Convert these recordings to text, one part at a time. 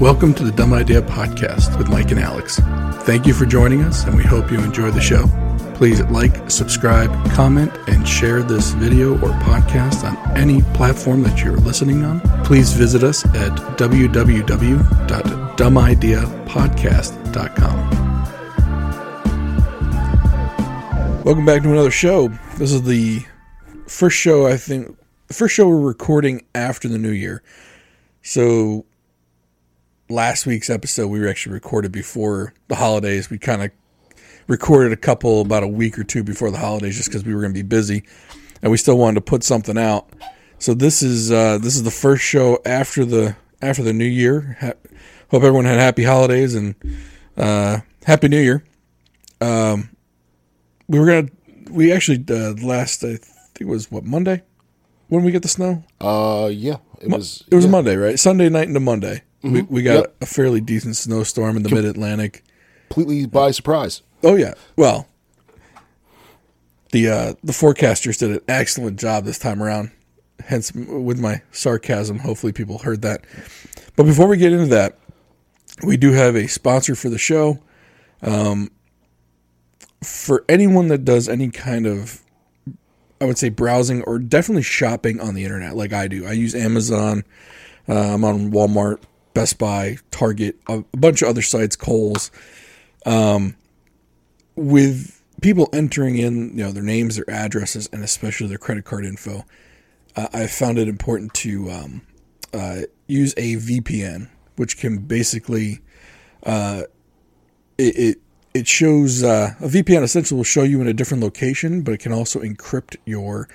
Welcome to the Dumb Idea Podcast with Mike and Alex. Thank you for joining us, and we hope you enjoy the show. Please like, subscribe, comment, and share this video or podcast on any platform that you're listening on. Please visit us at www.dumbideapodcast.com. Welcome back to another show. This is the first show we're recording after the new year. So last week's episode we actually recorded before the holidays. We kind of recorded a couple about a week or two before the holidays just because we were going to be busy, and we still wanted to put something out. So this is the first show after the new year. Hope everyone had happy holidays and happy new year. I think it was Monday when we get the snow. It was Monday, right? Sunday night into Monday. Mm-hmm. We got a fairly decent snowstorm in the mid-Atlantic. Completely by surprise. Oh, yeah. Well, the forecasters did an excellent job this time around, hence with my sarcasm. Hopefully people heard that. But before we get into that, we do have a sponsor for the show. For anyone that does any kind of, I would say, browsing or definitely shopping on the internet like I do. I use Amazon. I'm on Walmart, Best Buy, Target, a bunch of other sites, Kohl's. With people entering in, their names, their addresses, and especially their credit card info, I found it important to use a VPN, which can basically it shows a VPN essentially will show you in a different location, but it can also encrypt your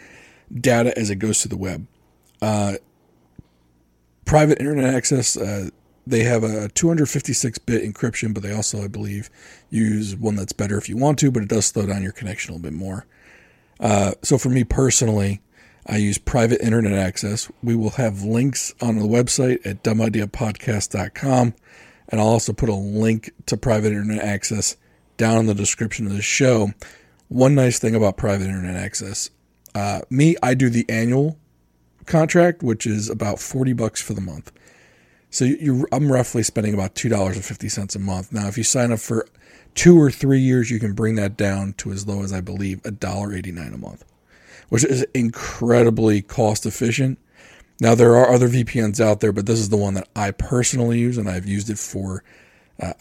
data as it goes to the web. Private Internet Access, they have a 256-bit encryption, but they also, I believe, use one that's better if you want to, but it does slow down your connection a little bit more. So for me personally, I use Private Internet Access. We will have links on the website at dumbideapodcast.com, and I'll also put a link to Private Internet Access down in the description of the show. One nice thing about Private Internet Access, I do the annual contract, which is about $40 for the month. So I'm roughly spending about $2.50 a month. Now, if you sign up for 2 or 3 years, you can bring that down to as low as, I believe, $1.89 a month, which is incredibly cost efficient. Now, there are other VPNs out there, but this is the one that I personally use, and I've used it for,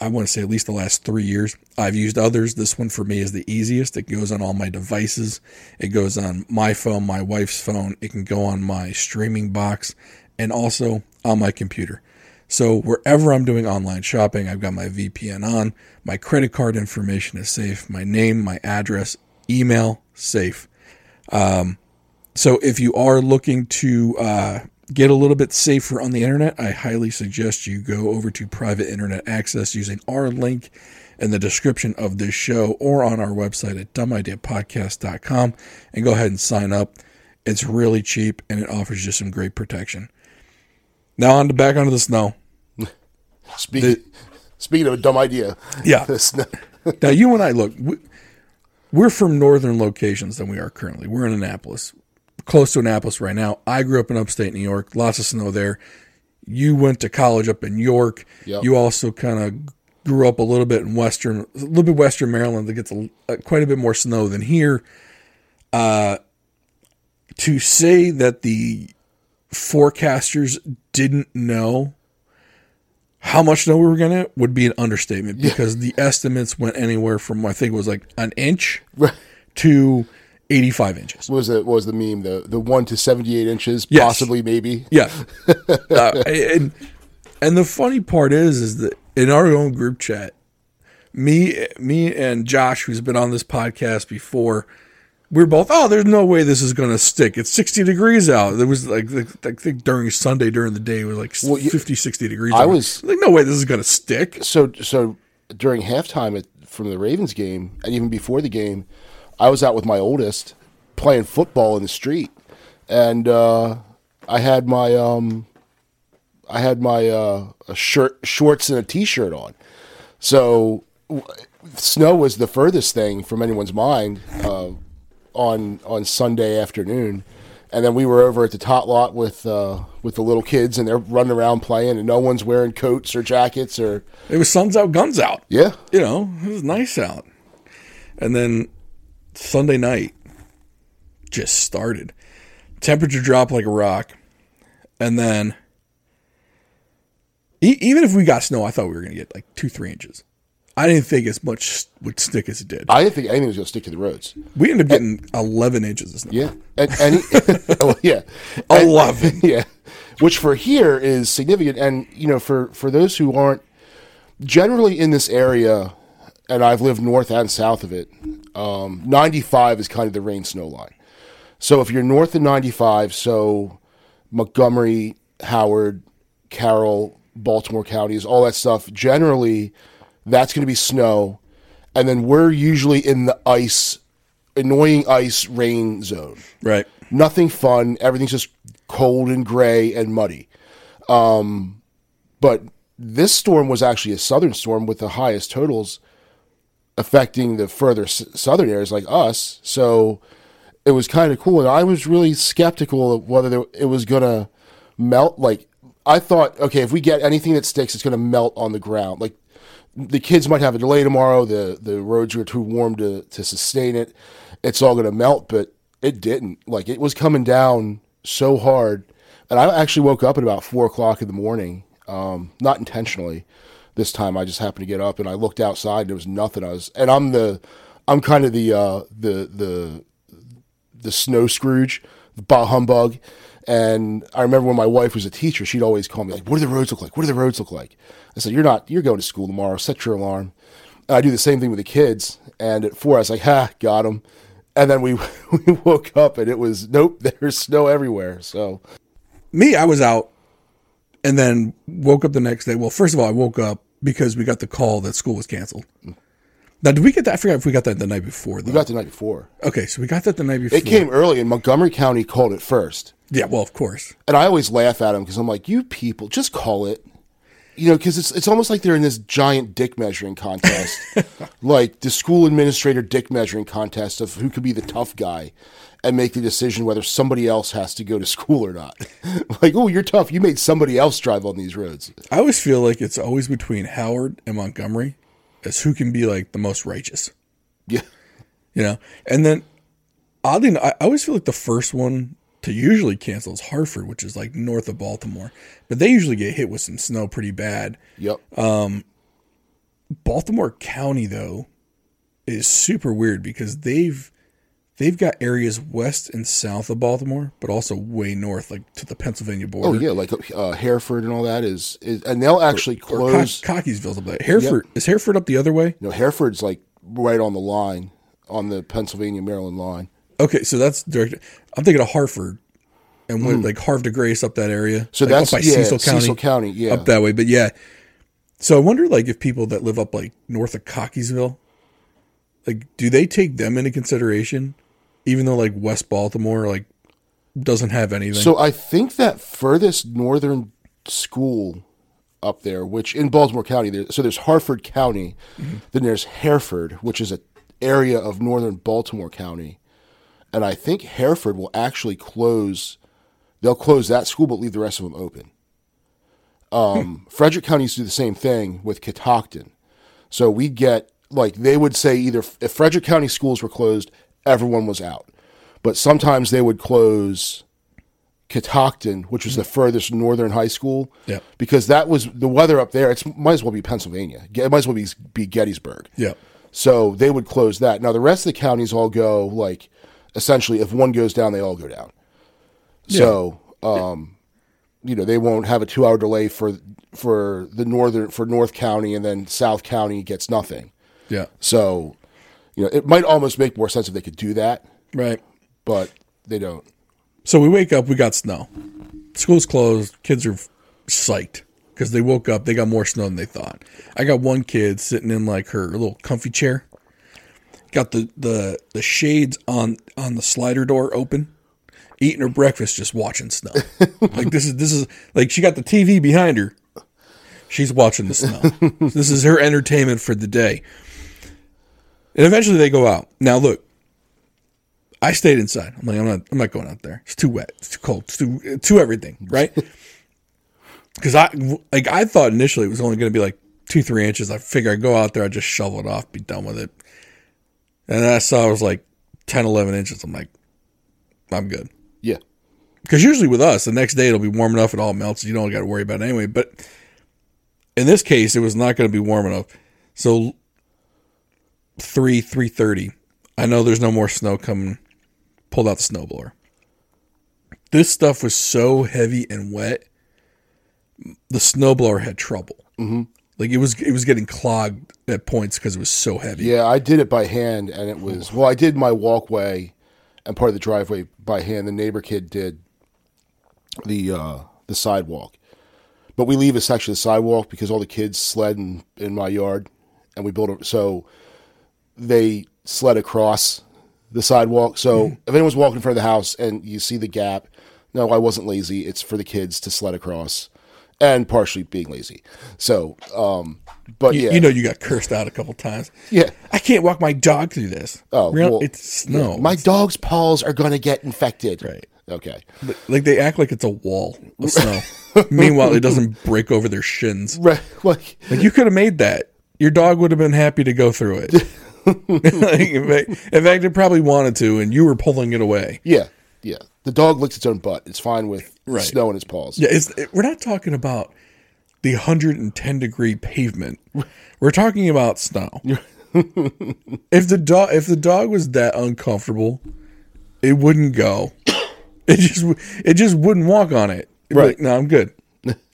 I want to say, at least the last 3 years. I've used others. This one for me is the easiest. It goes on all my devices. It goes on my phone, my wife's phone. It can go on my streaming box and also on my computer. So wherever I'm doing online shopping, I've got my VPN on. My credit card information is safe. My name, my address, email, safe. So if you are looking to get a little bit safer on the internet, I highly suggest you go over to Private Internet Access using our link in the description of this show or on our website at dumbideapodcast.com and go ahead and sign up. It's really cheap and it offers you some great protection. Now back onto the snow. Speaking of a dumb idea. Yeah. Now you and I, look, we're from northern locations than we are currently. We're in Annapolis. Close to Annapolis right now. I grew up in upstate New York. Lots of snow there. You went to college up in York. Yep. You also kind of grew up a little bit in western Maryland that gets quite a bit more snow than here. To say that the forecasters didn't know how much snow we were going to would be an understatement because the estimates went anywhere from, I think it was like an inch to 85 inches. What was the meme? The 1 to 78 inches, yes. Possibly, maybe. Yeah. And the funny part is that in our own group chat, me and Josh, who's been on this podcast before, we're both, there's no way this is going to stick. It's 60 degrees out. There was I think during the day, it was like 50, 60 degrees. I was like, no way this is going to stick. So during halftime from the Ravens game, and even before the game, I was out with my oldest playing football in the street, and I had my shirt, shorts, and a t-shirt on. So snow was the furthest thing from anyone's mind on Sunday afternoon, And then we were over at the tot lot with the little kids, and they're running around playing, and no one's wearing coats or jackets or. It was sun's out, guns out. Yeah, you know, it was nice out. And then Sunday night just started. Temperature dropped like a rock, and then even if we got snow, I thought we were going to get like 2-3 inches. I didn't think as much would stick as it did. I didn't think anything was going to stick to the roads. We ended up getting 11 inches of snow. Yeah. Yeah. 11. Yeah. Which for here is significant. And, you know, for those who aren't generally in this area, and I've lived north and south of it, 95 is kind of the rain snow line. So if you're north of 95, so Montgomery, Howard, Carroll, Baltimore counties, all that stuff, generally that's going to be snow, and then we're usually in the ice, annoying ice rain zone. Right. Nothing fun. Everything's just cold and gray and muddy. But this storm was actually a southern storm with the highest totals affecting the further southern areas like us. So it was kind of cool, and I was really skeptical of whether it was going to melt. Like, I thought, okay, if we get anything that sticks, it's going to melt on the ground. Like, the kids might have a delay tomorrow. The roads are too warm to sustain it. It's all going to melt, but it didn't. Like, it was coming down so hard. And I actually woke up at about 4 o'clock in the morning, not intentionally. This time I just happened to get up, and I looked outside, and there was nothing. I'm kind of the snow Scrooge, the bah humbug. And I remember when my wife was a teacher, she'd always call me like, what do the roads look like? What do the roads look like? I said, you're going to school tomorrow. Set your alarm. And I do the same thing with the kids. And at 4, I was like, got them. And then we woke up, and it was, nope, there's snow everywhere. So me, I was out and then woke up the next day. Well, first of all, I woke up because we got the call that school was canceled. Now, did we get that? I forgot if we got that the night before, though. We got the night before. Okay, so we got that the night before. It came early, and Montgomery County called it first. Yeah, well, of course. And I always laugh at them because I'm like, you people, just call it. You know, because it's almost like they're in this giant dick measuring contest, like the school administrator dick measuring contest of who could be the tough guy and make the decision whether somebody else has to go to school or not. Like, oh, you're tough. You made somebody else drive on these roads. I always feel like it's always between Howard and Montgomery as who can be like the most righteous. Yeah. You know, and then oddly enough, I always feel like the first one to usually cancel is Hartford, which is like north of Baltimore, but they usually get hit with some snow pretty bad. Yep. Baltimore County though is super weird because they've got areas west and south of Baltimore, but also way north, like to the Pennsylvania border. Oh yeah, like Hereford and all that is and they'll actually close. Cockeysville's up there. Hereford Is Hereford up the other way? No, Hereford's like right on the line, on the Pennsylvania-Maryland line. Okay, so that's direct. I'm thinking of Hartford, and like Harv to Grace up that area. So like that's up by Cecil County, yeah, up that way. But yeah, so I wonder like if people that live up like north of Cockeysville, like do they take them into consideration, even though like West Baltimore like doesn't have anything. So I think that furthest northern school up there, which in Baltimore County, there's Hartford County, then there's Hereford, which is an area of northern Baltimore County. And I think Hereford will actually close. They'll close that school, but leave the rest of them open. Frederick County used to do the same thing with Catoctin. So we get, like, they would say either if Frederick County schools were closed, everyone was out. But sometimes they would close Catoctin, which was the furthest northern high school, because that was the weather up there. It might as well be Pennsylvania. It might as well be Gettysburg. Yeah. So they would close that. Now, the rest of the counties all go, like, essentially, if one goes down, they all go down. Yeah. So, you know, they won't have a 2-hour delay for the northern for North County, and then South County gets nothing. Yeah. So, you know, it might almost make more sense if they could do that. Right. But they don't. So we wake up, we got snow. School's closed. Kids are psyched because they woke up, they got more snow than they thought. I got one kid sitting in like her little comfy chair. Got the shades on the slider door open, eating her breakfast, just watching snow. Like this is like she got the TV behind her. She's watching the snow. This is her entertainment for the day. And eventually they go out. Now look, I stayed inside. I'm like, I'm not going out there. It's too wet. It's too cold. It's too everything, right? Because I thought initially it was only going to be like 2-3 inches. I figure I go out there, I just shovel it off, be done with it. And then I saw it was like 10-11 inches. I'm like, I'm good. Yeah. Because usually with us, the next day it'll be warm enough, it all melts. You don't got to worry about it anyway. But in this case, it was not going to be warm enough. So 3:30. I know there's no more snow coming. Pulled out the snowblower. This stuff was so heavy and wet. The snowblower had trouble. Mm-hmm. Like it was getting clogged at points because it was so heavy. Yeah, I did it by hand, and it was I did my walkway and part of the driveway by hand. The neighbor kid did the sidewalk, but we leave a section of the sidewalk because all the kids sled in my yard, and we so they sled across the sidewalk. So if anyone's walking in front of the house and you see the gap, no, I wasn't lazy. It's for the kids to sled across. And partially being lazy. So, but yeah. You know, you got cursed out a couple times. Yeah. I can't walk my dog through this. Oh, well, it's snow. Yeah, my dog's paws are going to get infected. Right. Okay. But, like, they act like it's a wall of snow. Meanwhile, it doesn't break over their shins. Right. Like you could have made that. Your dog would have been happy to go through it. In fact, it probably wanted to, and you were pulling it away. Yeah. Yeah. The dog licks its own butt. It's fine with snow in its paws. Yeah, we're not talking about the 110-degree pavement. We're talking about snow. If the dog was that uncomfortable, it wouldn't go. It just wouldn't walk on it. It'd be like, no, I'm good.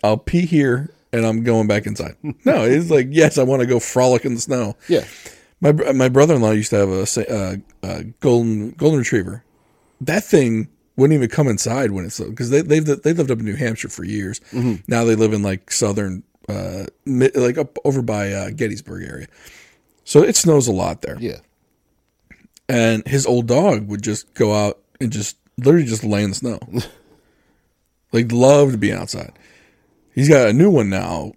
I'll pee here, and I'm going back inside. No, it's like, yes, I want to go frolic in the snow. Yeah. My brother-in-law used to have a golden retriever. That thing wouldn't even come inside when it's because they lived up in New Hampshire for years. Mm-hmm. Now they live in like southern, like up over by Gettysburg area. So it snows a lot there. Yeah. And his old dog would just go out and just literally lay in the snow. Like loved being outside. He's got a new one now.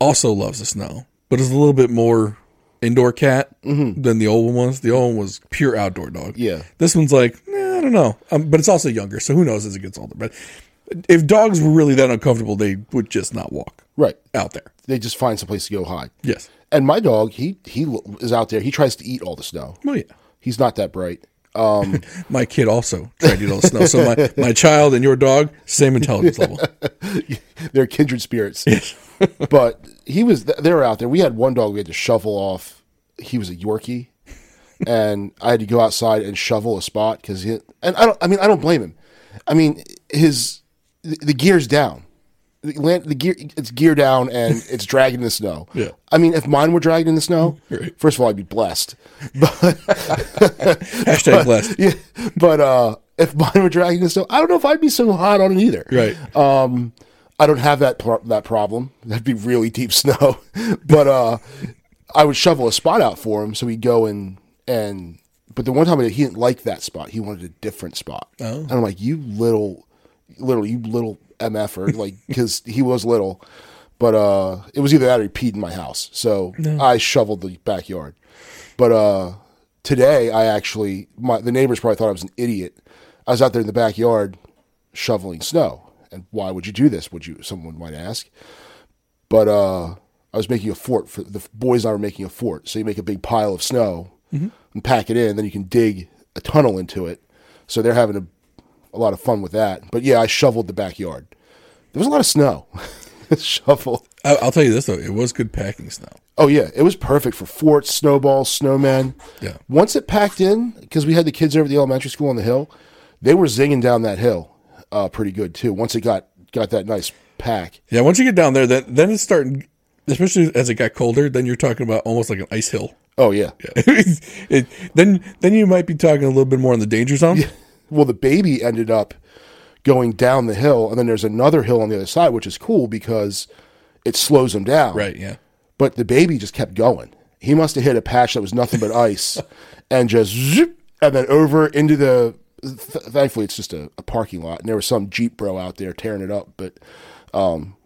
Also loves the snow, but is a little bit more indoor cat than the old one was. The old one was pure outdoor dog. Yeah. This one's like, I don't know. But it's also younger, so who knows as it gets older. But if dogs were really that uncomfortable, they would just not walk out there. They just find some place to go hide. Yes. And my dog, he is out there. He tries to eat all the snow. Oh, yeah. He's not that bright. My kid also tried to eat all the snow. So my child and your dog, same intelligence level. They're kindred spirits. Yes. But they were out there. We had one dog we had to shovel off. He was a Yorkie. And I had to go outside and shovel a spot because I don't blame him. I mean, the gear's down. It's gear down and it's dragging in the snow. Yeah. I mean, if mine were dragging in the snow, first of all, I'd be blessed. But, hashtag blessed. Yeah, but if mine were dragging in the snow, I don't know if I'd be so hot on it either. Right. I don't have that problem. That'd be really deep snow. But I would shovel a spot out for him so he'd go and. But the one time he didn't like that spot, he wanted a different spot. Oh. And I'm like, you little MFer, like, because he was little. But it was either that or he peed in my house, so I shoveled the backyard. But today, I actually, the neighbors probably thought I was an idiot. I was out there in the backyard shoveling snow, and why would you do this? Someone might ask. But I was making a fort for the boys. And I were making a fort, so you make a big pile of snow. Mm-hmm. And pack it in, then you can dig a tunnel into it. So they're having a lot of fun with that. But yeah, I shoveled the backyard. There was a lot of snow. Shovel. I'll tell you this though, it was good packing snow. Oh yeah, it was perfect for forts, snowballs, snowmen. Yeah. Once it packed in, because we had the kids over at the elementary school on the hill, they were zinging down that hill pretty good too. Once it got that nice pack. Yeah, once you get down there, then it's starting. Especially as it got colder, then you're talking about almost like an ice hill. Oh, yeah. Then you might be talking a little bit more on the danger zone. Yeah. Well, the baby ended up going down the hill, and then there's another hill on the other side, which is cool because it slows him down. Right, yeah. But the baby just kept going. He must have hit a patch that was nothing but ice and just zoop, and then over into the... Thankfully, it's just a parking lot, and there was some Jeep bro out there tearing it up, but...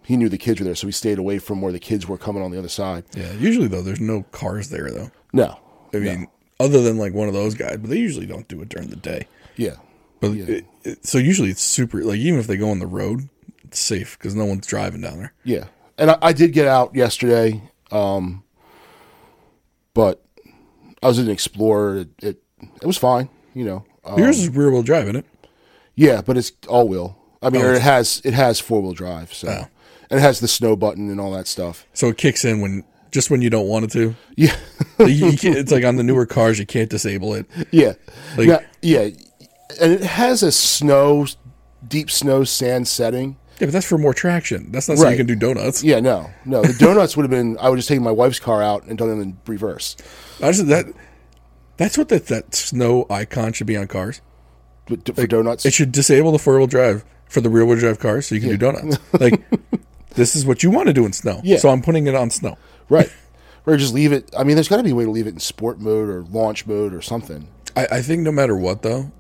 he knew the kids were there, so he stayed away from where the kids were coming on the other side. Yeah, usually, though, there's no cars there, though. No. I mean, other than like one of those guys, but they usually don't do it during the day. Yeah. But yeah. So usually it's super, like, even if they go on the road, it's safe because no one's driving down there. Yeah. And I did get out yesterday, but I was in an Explorer. It was fine, you know. Yours is rear-wheel drive, isn't it? Yeah, but it's all-wheel. I mean, it has four-wheel drive, so and it has the snow button and all that stuff. So it kicks in when you don't want it to? Yeah. Like you can't, it's like on the newer cars, you can't disable it. Yeah. Like, now, yeah, and it has a deep snow sand setting. Yeah, but that's for more traction. That's not so you can do donuts. Yeah, no. The donuts would have been, I would just take my wife's car out and done them in reverse. That's what that snow icon should be on cars. For donuts? It should disable the four-wheel drive for the rear-wheel drive cars so you can do donuts. Like, this is what you want to do in snow. Yeah. So I'm putting it on snow. Right. Or just leave it. I mean, there's got to be a way to leave it in sport mode or launch mode or something. I think no matter what, though,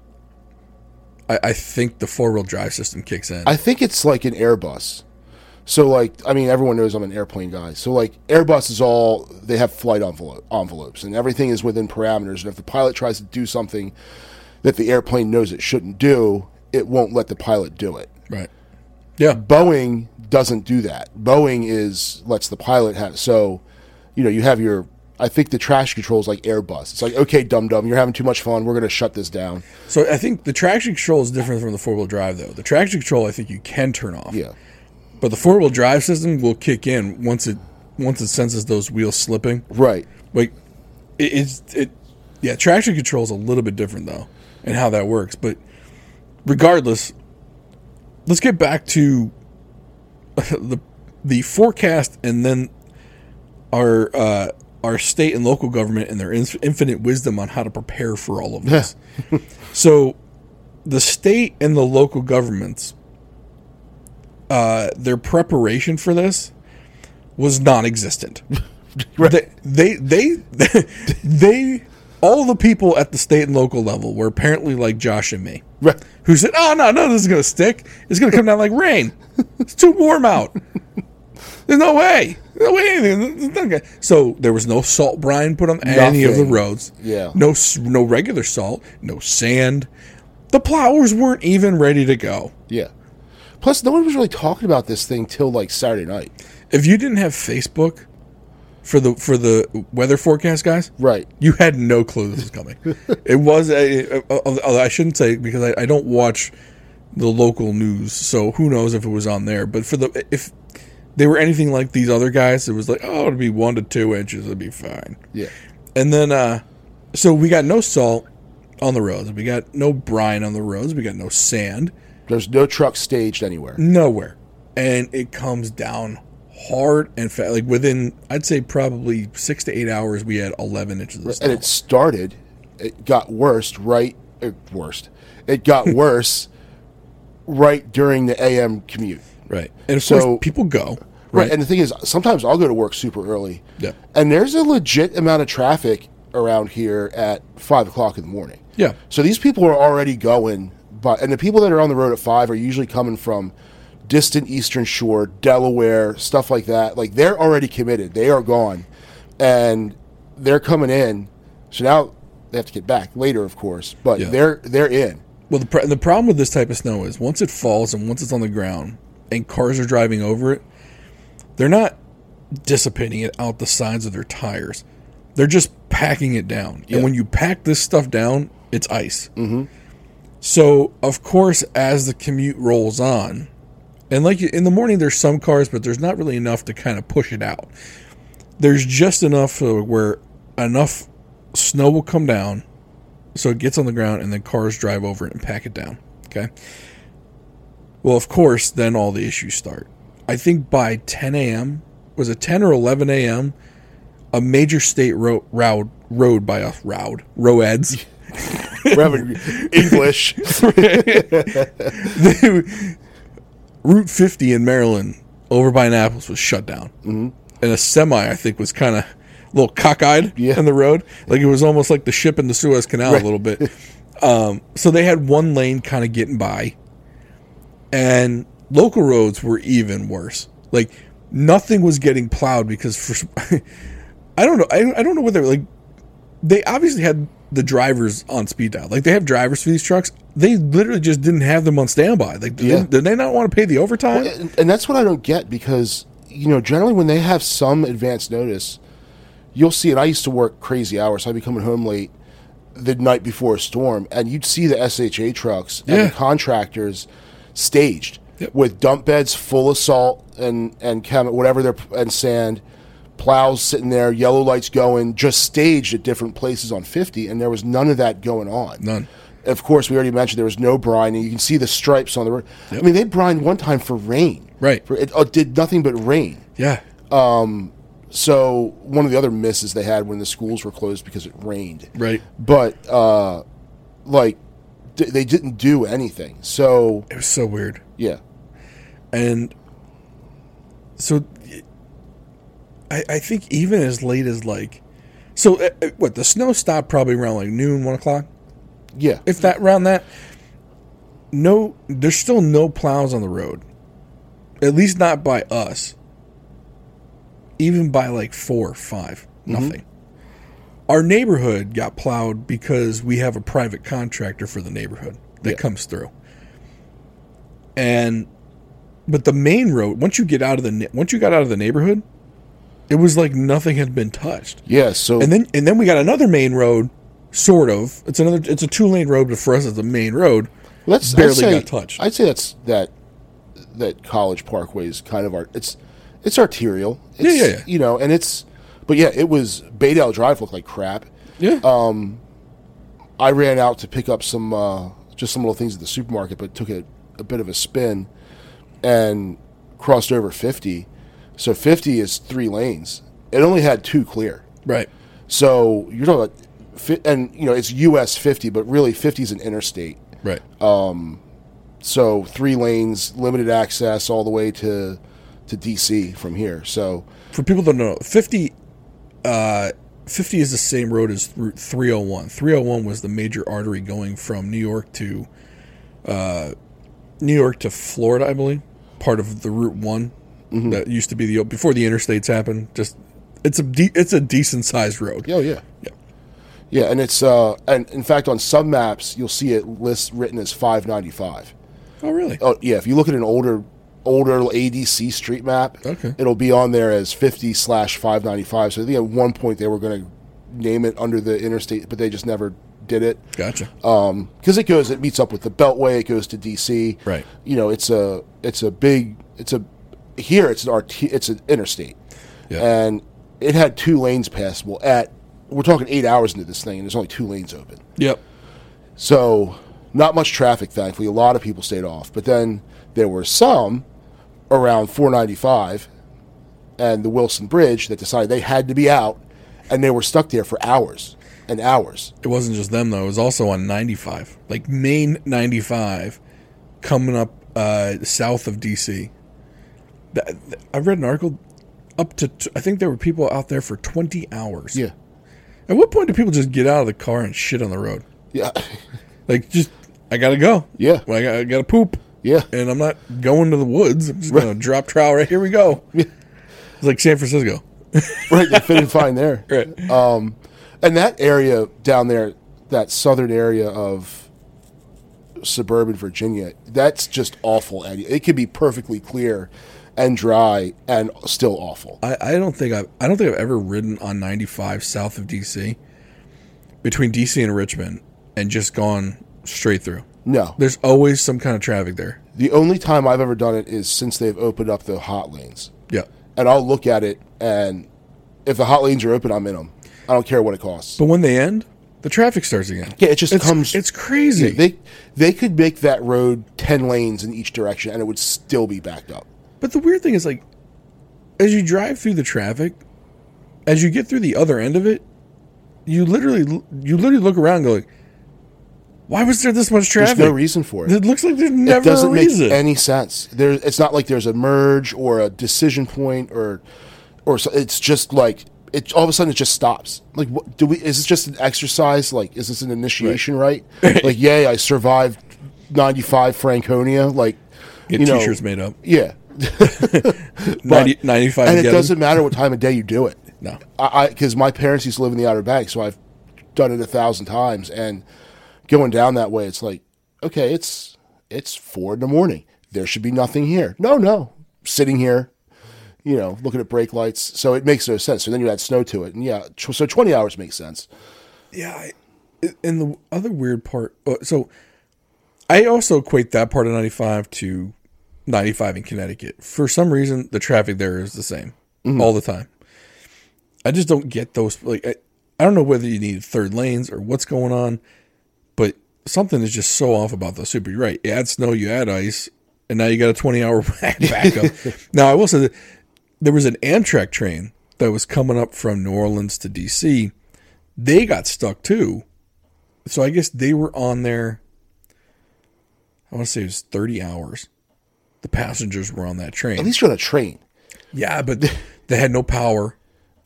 I think the four-wheel drive system kicks in. I think it's like an Airbus. So, like, I mean, everyone knows I'm an airplane guy. So, like, Airbus is all, they have flight envelopes, and everything is within parameters. And if the pilot tries to do something that the airplane knows it shouldn't do, it won't let the pilot do it. Right. Yeah. Boeing doesn't do that. Boeing lets the pilot have, so, you know, you have your, I think the traction control is like Airbus. It's like, okay, dum-dum, you're having too much fun. We're going to shut this down. So, I think the traction control is different from the four-wheel drive, though. The traction control, I think you can turn off. Yeah. But the four-wheel drive system will kick in once it senses those wheels slipping. Right. Like, traction control is a little bit different, though, and how that works. But regardless, let's get back to the forecast and then our state and local government and their infinite wisdom on how to prepare for all of this. So the state and the local governments, their preparation for this was non-existent. Right. They all the people at the state and local level were apparently like Josh and me, right, who said, "Oh no, this is going to stick. It's going to come down like rain. It's too warm out. There's no way. No way anything." So there was no salt brine put on any of the roads. Yeah. No regular salt. No sand. The plowers weren't even ready to go. Yeah. Plus, no one was really talking about this thing till like Saturday night. If you didn't have Facebook for the weather forecast guys, right, you had no clue this was coming. It was. I shouldn't say because I don't watch the local news, so who knows if it was on there. But if they were anything like these other guys, it was like, oh, it'd be 1 to 2 inches, it'd be fine. Yeah. And then so we got no salt on the roads. We got no brine on the roads. We got no sand. There's no truck staged anywhere. Nowhere. And it comes down hard and fast. Like within, I'd say probably 6 to 8 hours, we had 11 inches of snow. And it got worse right during the AM commute. Right. And of course, people go. Right. And the thing is, sometimes I'll go to work super early. Yeah. And there's a legit amount of traffic around here at 5 o'clock in the morning. Yeah. So these people are already going. And the people that are on the road at 5 are usually coming from distant Eastern Shore, Delaware, stuff like that. Like, they're already committed. They are gone. And they're coming in. So now they have to get back later, of course. But they're in. Well, the problem with this type of snow is once it falls and once it's on the ground and cars are driving over it, they're not dissipating it out the sides of their tires. They're just packing it down. Yeah. And when you pack this stuff down, it's ice. Mm-hmm. So, of course, as the commute rolls on, and like in the morning, there's some cars, but there's not really enough to kind of push it out. There's just enough where enough snow will come down, so it gets on the ground, and then cars drive over it and pack it down. Okay. Well, of course, then all the issues start. I think by 10 a.m., was it 10 or 11 a.m., a major state road by a roads. We're having English. Route 50 in Maryland over by Annapolis was shut down. Mm-hmm. And a semi, I think, was kind of a little cockeyed in the road. Like it was almost like the ship in the Suez Canal a little bit. So they had one lane kind of getting by. And local roads were even worse. Like nothing was getting plowed because I don't know whether like they obviously had the drivers on speed dial. Like, they have drivers for these trucks. They literally just didn't have them on standby. Like, did they not want to pay the overtime? Well, and that's what I don't get, because, you know, generally when they have some advance notice, you'll see it. I used to work crazy hours, so I'd be coming home late the night before a storm, and you'd see the SHA trucks and the contractors staged with dump beds full of salt and whatever they're, and sand, plows sitting there, yellow lights going, just staged at different places on 50, and there was none of that going on. None. Of course, we already mentioned there was no brining. You can see the stripes on the road. Yep. I mean, they brined one time for rain. Right. It did nothing but rain. Yeah. So one of the other misses they had when the schools were closed because it rained. Right. But, they didn't do anything. So it was so weird. Yeah. And so I think even as late as, like, so the snow stopped probably around like noon, 1 o'clock. Yeah. If that, around that, no, there's still no plows on the road. At least not by us. Even by like 4 or 5, nothing. Mm-hmm. Our neighborhood got plowed because we have a private contractor for the neighborhood that comes through. But the main road, once you got out of the neighborhood, it was like nothing had been touched. Yeah. So and then we got another main road. Sort of. It's a 2-lane road, but for us, it's a main road. Got touched. I'd say that College Parkway is kind of it's arterial. It's, yeah. You know, and it was Baydale Drive looked like crap. Yeah. I ran out to pick up some little things at the supermarket, but took a bit of a spin and crossed over 50. So 50 is 3 lanes. It only had 2 clear. Right. So you're talking about. And, you know, it's US 50, but really 50 is an interstate. Right. So 3 lanes, limited access all the way to DC from here. So for people that don't know, 50 is the same road as Route 301. 301 was the major artery going from New York to Florida, I believe. Part of the Route 1 that used to be before the interstates happened. Just it's a decent sized road. Oh yeah. Yeah. Yeah, and it's and in fact on some maps you'll see it written as 595. Oh really? Oh yeah. If you look at an older ADC street map, it'll be on there as 50/595. So I think at one point they were going to name it under the interstate, but they just never did it. Gotcha. Because it meets up with the Beltway. It goes to DC. Right. You know, it's an interstate, and it had 2 lanes passable at. We're talking 8 hours into this thing, and there's only 2 lanes open. Yep. So not much traffic, thankfully. A lot of people stayed off. But then there were some around 495 and the Wilson Bridge that decided they had to be out, and they were stuck there for hours and hours. It wasn't just them, though. It was also on 95, like main 95 coming up south of D.C. I read an article I think there were people out there for 20 hours. Yeah. At what point do people just get out of the car and shit on the road? Yeah. Like, I gotta go. Yeah. I gotta poop. Yeah. And I'm not going to the woods. I'm just gonna drop trowel right here. We go. Yeah. It's like San Francisco. Right. They fit in fine there. Right. And that area down there, that southern area of suburban Virginia, that's just awful. It could be perfectly clear and dry and still awful. I don't think I've ever ridden on 95 south of DC, between DC and Richmond, and just gone straight through. No. There's always some kind of traffic there. The only time I've ever done it is since they've opened up the hot lanes. Yeah. And I'll look at it, and if the hot lanes are open, I'm in them. I don't care what it costs. But when they end, the traffic starts again. Yeah, it comes. It's crazy. Yeah, they could make that road 10 lanes in each direction, and it would still be backed up. But the weird thing is, like, as you drive through the traffic, as you get through the other end of it, you literally look around and go, like, why was there this much traffic? There's no reason for it. It looks like there's never a reason. It doesn't make any sense. It's not like there's a merge or a decision point or so. It's just like, all of a sudden it just stops. Like, what, is this just an exercise? Like, is this an initiation, right? Like, yay, I survived 95 Franconia. Like, get t-shirts made up. Yeah. But, 95 and it doesn't matter what time of day you do it. No, because my parents used to live in the Outer Banks, so I've done it 1,000 times. And going down that way, it's like, okay, it's 4 a.m. There should be nothing here. No, sitting here, looking at brake lights. So it makes no sense. So then you add snow to it, and yeah, so 20 hours makes sense. Yeah. And the other weird part, so I also equate that part of 95 to 95 in Connecticut. For some reason, the traffic there is the same all the time. I just don't get those. Like, I don't know whether you need third lanes or what's going on, but something is just so off about those. Super, you're right. You add snow, you add ice, and now you got a 20-hour backup. Now, I will say that there was an Amtrak train that was coming up from New Orleans to D.C. They got stuck, too. So I guess they were on there, I want to say it was 30 hours. The passengers were on that train. At least you're on a train. Yeah, but they had no power.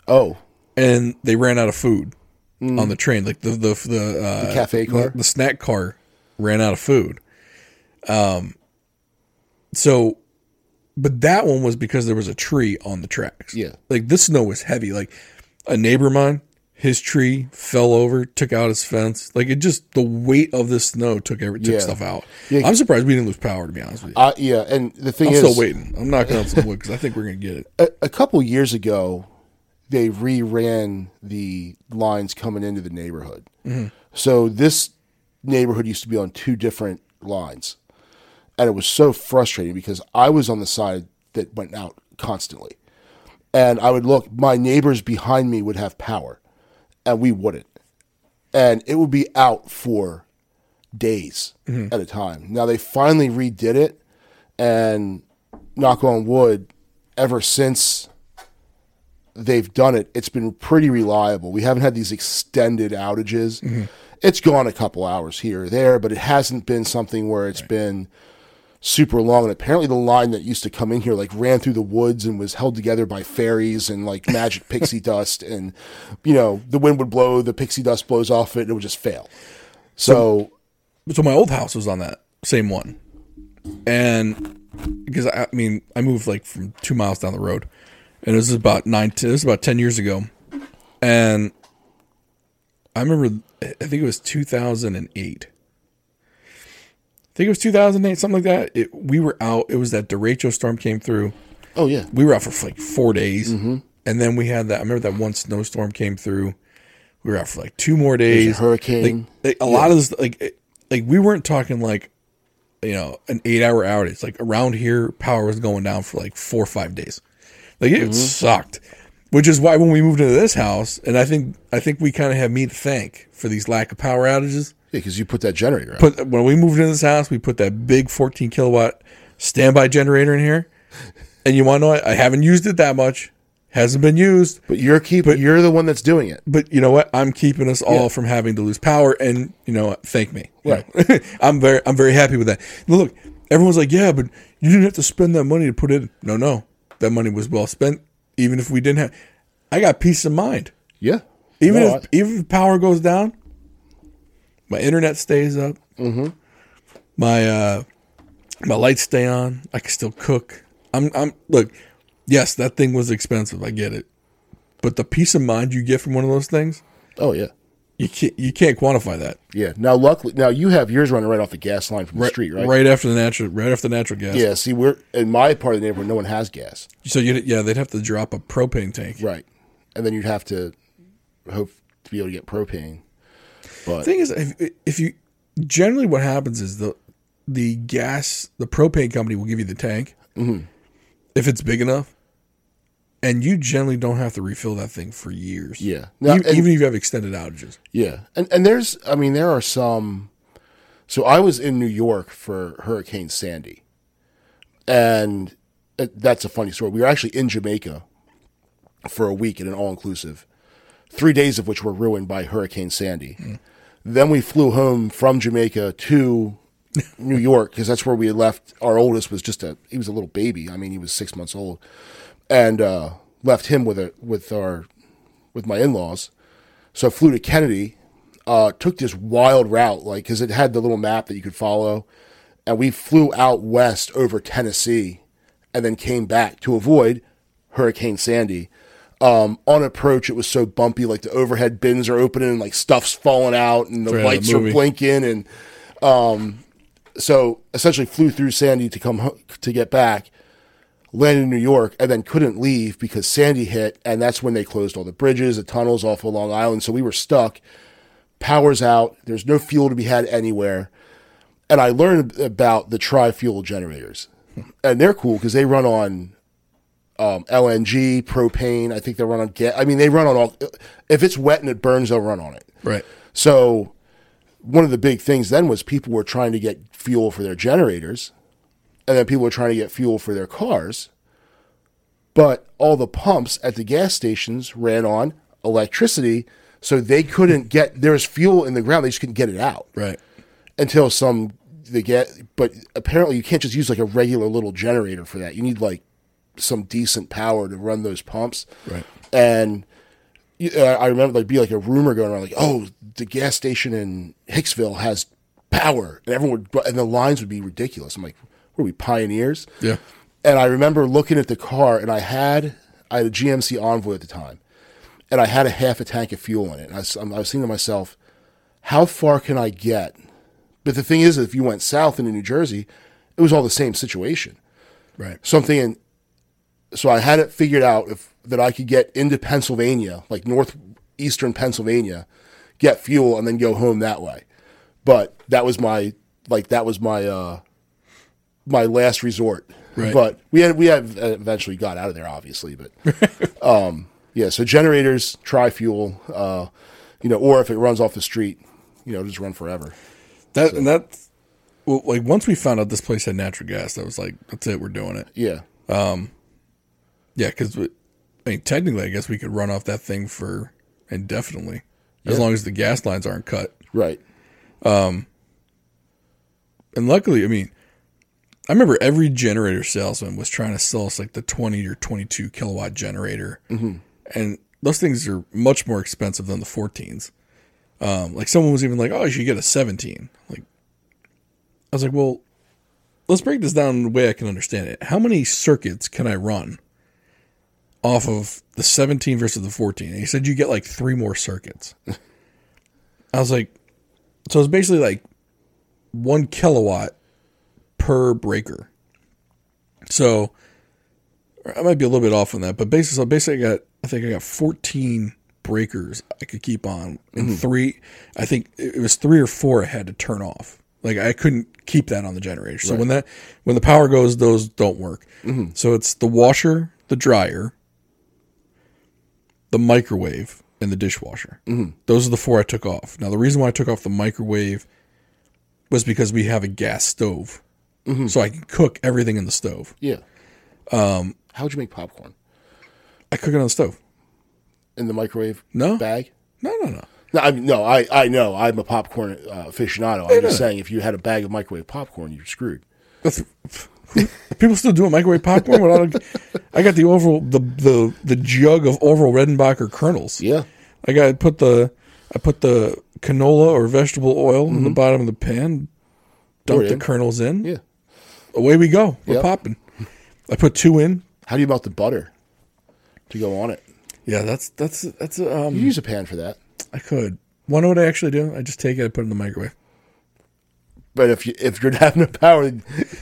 Oh. And they ran out of food on the train. Like the cafe car? The snack car ran out of food. So, but that one was because there was a tree on the tracks. Yeah. Like, this snow was heavy. Like, a neighbor of mine, his tree fell over, took out his fence. Like, it just, the weight of the snow took stuff out. Yeah. I'm surprised we didn't lose power, to be honest with you. Yeah, and the thing is, I'm still waiting. I'm knocking on some wood because I think we're going to get it. A couple years ago, they re-ran the lines coming into the neighborhood. Mm-hmm. So this neighborhood used to be on 2 different lines. And it was so frustrating because I was on the side that went out constantly. And I would look, my neighbors behind me would have power. And we wouldn't. And it would be out for days at a time. Now, they finally redid it. And knock on wood, ever since they've done it, it's been pretty reliable. We haven't had these extended outages. Mm-hmm. It's gone a couple hours here or there, but it hasn't been something where it's been super long. And apparently the line that used to come in here like ran through the woods and was held together by fairies and like magic pixie dust, and the wind would blow, the pixie dust blows off it, and it would just fail. So my old house was on that same one, and because I moved like from 2 miles down the road, and this is about 10 years ago, and I remember I think it was 2008. I think it was 2008, something like that. We were out. It was that derecho storm came through. Oh, yeah. We were out for like 4 days. Mm-hmm. And then we had that. I remember that one snowstorm came through. We were out for like 2 more days. It was a hurricane. Like, a lot of this, like we weren't talking like, an 8-hour outage. Like, around here, power was going down for like 4 or 5 days. Like, it sucked. Which is why when we moved into this house, and I think we kind of have me to thank for these lack of power outages. Yeah, because you put that generator out. When we moved into this house, we put that big 14-kilowatt standby generator in here. And you want to know what? I haven't used it that much. Hasn't been used. But you're the one that's doing it. But you know what? I'm keeping us all from having to lose power. And you know what? Thank me. Right. I'm very happy with that. Look, everyone's like, yeah, but you didn't have to spend that money to put it in. No. That money was well spent, even if we didn't have. I got peace of mind. Yeah. Even if power goes down, my internet stays up. Mm-hmm. My lights stay on. I can still cook. Look, yes, that thing was expensive. I get it, but the peace of mind you get from one of those things. Oh yeah, you can't quantify that. Yeah. Now, luckily, you have yours running right off the gas line from the street, right? Right after the natural gas. Yeah. See, we're in my part of the neighborhood. No one has gas. So they'd have to drop a propane tank, right? And then you'd have to hope to be able to get propane. But the thing is, if you generally what happens is the propane company will give you the tank if it's big enough, and you generally don't have to refill that thing for years. Yeah, now, even if you have extended outages. Yeah, and there are some. So I was in New York for Hurricane Sandy, and that's a funny story. We were actually in Jamaica for a week at an all-inclusive. 3 days of which were ruined by Hurricane Sandy. Mm. Then we flew home from Jamaica to New York because that's where we had left. Our oldest was he was a little baby. He was 6 months old, and left him with my in-laws. So I flew to Kennedy, took this wild route, because it had the little map that you could follow, and we flew out west over Tennessee, and then came back to avoid Hurricane Sandy. On approach, it was so bumpy, like the overhead bins are opening and like stuff's falling out and the lights are blinking. And so essentially flew through Sandy to come to get back, landed in New York, and then couldn't leave because Sandy hit. And that's when they closed all the bridges, the tunnels off of Long Island. So we were stuck. Power's out. There's no fuel to be had anywhere. And I learned about the tri-fuel generators. And they're cool because they run on... LNG, propane. I think they run on gas. I mean, they run on all. If it's wet and it burns, they'll run on it. Right. So one of the big things then was people were trying to get fuel for their generators, and then people were trying to get fuel for their cars. But all the pumps at the gas stations ran on electricity, so they couldn't get. There was fuel in the ground. They just couldn't get it out. Right. Until but apparently you can't just use like a regular little generator for that. You need like some decent power to run those pumps. Right. And I remember there'd be like a rumor going around like, oh, the gas station in Hicksville has power, and everyone would, and the lines would be ridiculous. I'm like, were we pioneers? Yeah. And I remember looking at the car, and I had a GMC Envoy at the time, and I had a half a tank of fuel in it. And I was thinking to myself, how far can I get? But the thing is, if you went south into New Jersey, it was all the same situation. Right. So I had it figured out that I could get into Pennsylvania, like northeastern Pennsylvania, get fuel, and then go home that way. But that was my last resort. Right. But we had eventually got out of there, obviously. But yeah, so generators, tri-fuel, or if it runs off the street, it'll just run forever. Like once we found out this place had natural gas, I was like, that's it, we're doing it. Yeah. Yeah, because technically, I guess we could run off that thing for indefinitely, as long as the gas lines aren't cut. Right. And luckily, I remember every generator salesman was trying to sell us like the 20 or 22 kilowatt generator, mm-hmm. and those things are much more expensive than the 14s. Like someone was even like, "Oh, you should get a 17." Like, I was like, "Well, let's break this down in the way I can understand it. How many circuits can I run off of the 17 versus the 14. And he said, you get like 3 more circuits. I was like, so it's basically like 1 kilowatt per breaker. So I might be a little bit off on that, but basically I think I got 14 breakers I could keep on, and mm-hmm. 3, I think it was 3 or 4 I had to turn off. Like I couldn't keep that on the generator. So right. when the power goes, those don't work. Mm-hmm. So it's the washer, the dryer, the microwave, and the dishwasher. Mm-hmm. Those are the 4 I took off. Now, the reason why I took off the microwave was because we have a gas stove, mm-hmm. so I can cook everything in the stove. Yeah. How would you make popcorn? I cook it on the stove. In the microwave bag? No. I know. I'm a popcorn aficionado. I'm just saying, if you had a bag of microwave popcorn, you're screwed. People still doing microwave popcorn? I got the Orville, the jug of Orville Redenbacher kernels. Yeah, I put the canola or vegetable oil mm-hmm. in the bottom of the pan, dumped the kernels in. Yeah, away we go. We're popping. I put 2 in. How do you melt the butter to go on it? Yeah, that's. You use a pan for that. I could. Wonder what I actually do? I just take it, I put it in the microwave. But if you're having a power,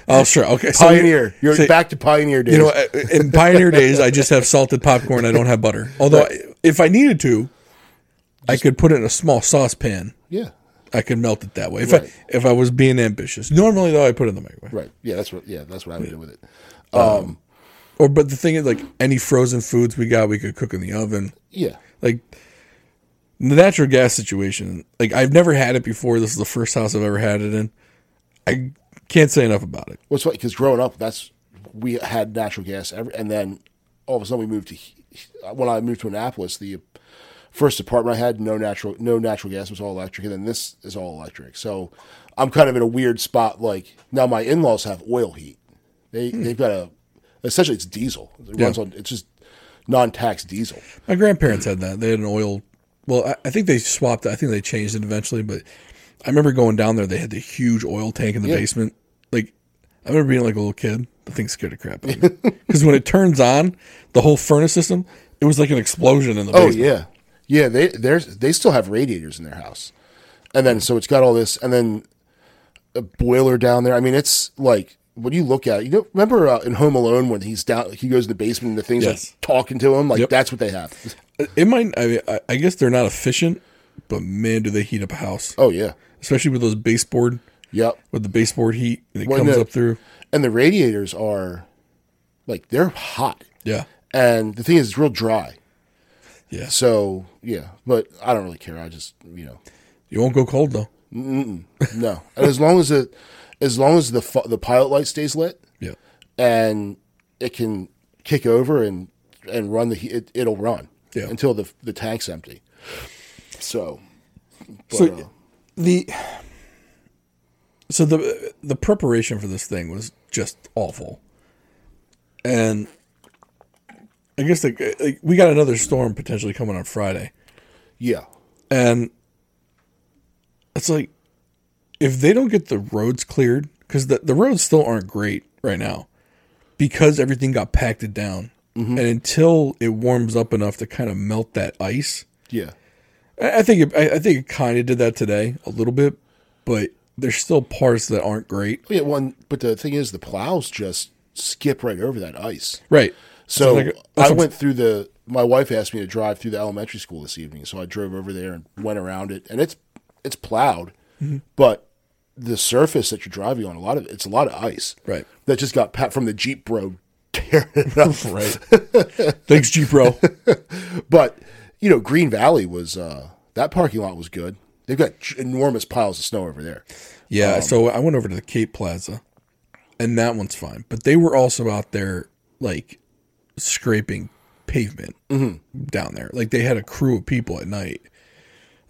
oh sure, okay, pioneer. Back to pioneer days. In pioneer days, I just have salted popcorn. I don't have butter. Although, if I needed to, I could put it in a small saucepan. Yeah, I could melt it that way. If I was being ambitious, normally though, I put it in the microwave. Right. Yeah, that's what I would do with it. But the thing is, like any frozen foods we got, we could cook in the oven. Yeah. Like the natural gas situation, like I've never had it before. This is the first house I've ever had it in. I can't say enough about it. What's funny, because growing up, we had natural gas, and then all of a sudden when I moved to Annapolis, the first apartment I had, no natural gas, was all electric, and then this is all electric. So I'm kind of in a weird spot. Like now, my in-laws have oil heat. They've got essentially it's diesel. It runs on, it's just non-tax diesel. My grandparents had that. They had an oil. Well, I think they swapped it. I think they changed it eventually, but I remember going down there. They had the huge oil tank in the basement. Like, I remember being like a little kid. The thing scared the crap out of me. Because when it turns on, the whole furnace system, It was like an explosion in the basement. Oh, yeah. Yeah, they still have radiators in their house. And then, so it's got all this, and then a boiler down there. I mean, it's like, what do you look at? You know, remember in Home Alone when he's down, he goes to the basement and the thing's like talking to him? Like, that's what they have. It might, I mean, I guess they're not efficient, but man, do they heat up a house. Oh, yeah. Especially with those baseboard. Yep. With the baseboard heat that comes up through. And the radiators are, like, they're hot. Yeah. And the thing is, it's real dry. Yeah. So, yeah. But I don't really care. I just, you know. You won't go cold, though. Mm-mm. No. And as long as the pilot light stays lit. Yeah. And it can kick over and run the heat. It'll run. Yeah. Until the tank's empty. So. But, So the preparation for this thing was just awful, and I guess we got another storm potentially coming on Friday. Yeah, and it's like if they don't get the roads cleared, because the roads still aren't great right now because everything got packed down, mm-hmm. and until it warms up enough to kind of melt that ice. Yeah, I think it kind of did that today a little bit, but. There's still parts that aren't great. Yeah, but the thing is, the plows just skip right over that ice. Right. So I went through my wife asked me to drive through the elementary school this evening, so I drove over there and went around it, and it's plowed, mm-hmm. but the surface that you're driving on, it's a lot of ice. Right. That just got pat from the Jeep bro tearing it up. Right. Thanks, Jeep bro. But, you know, Green Valley was, that parking lot was good. They've got enormous piles of snow over there. Yeah, so I went over to the Cape Plaza, and that one's fine. But they were also out there, like, scraping pavement mm-hmm. down there. Like, they had a crew of people at night.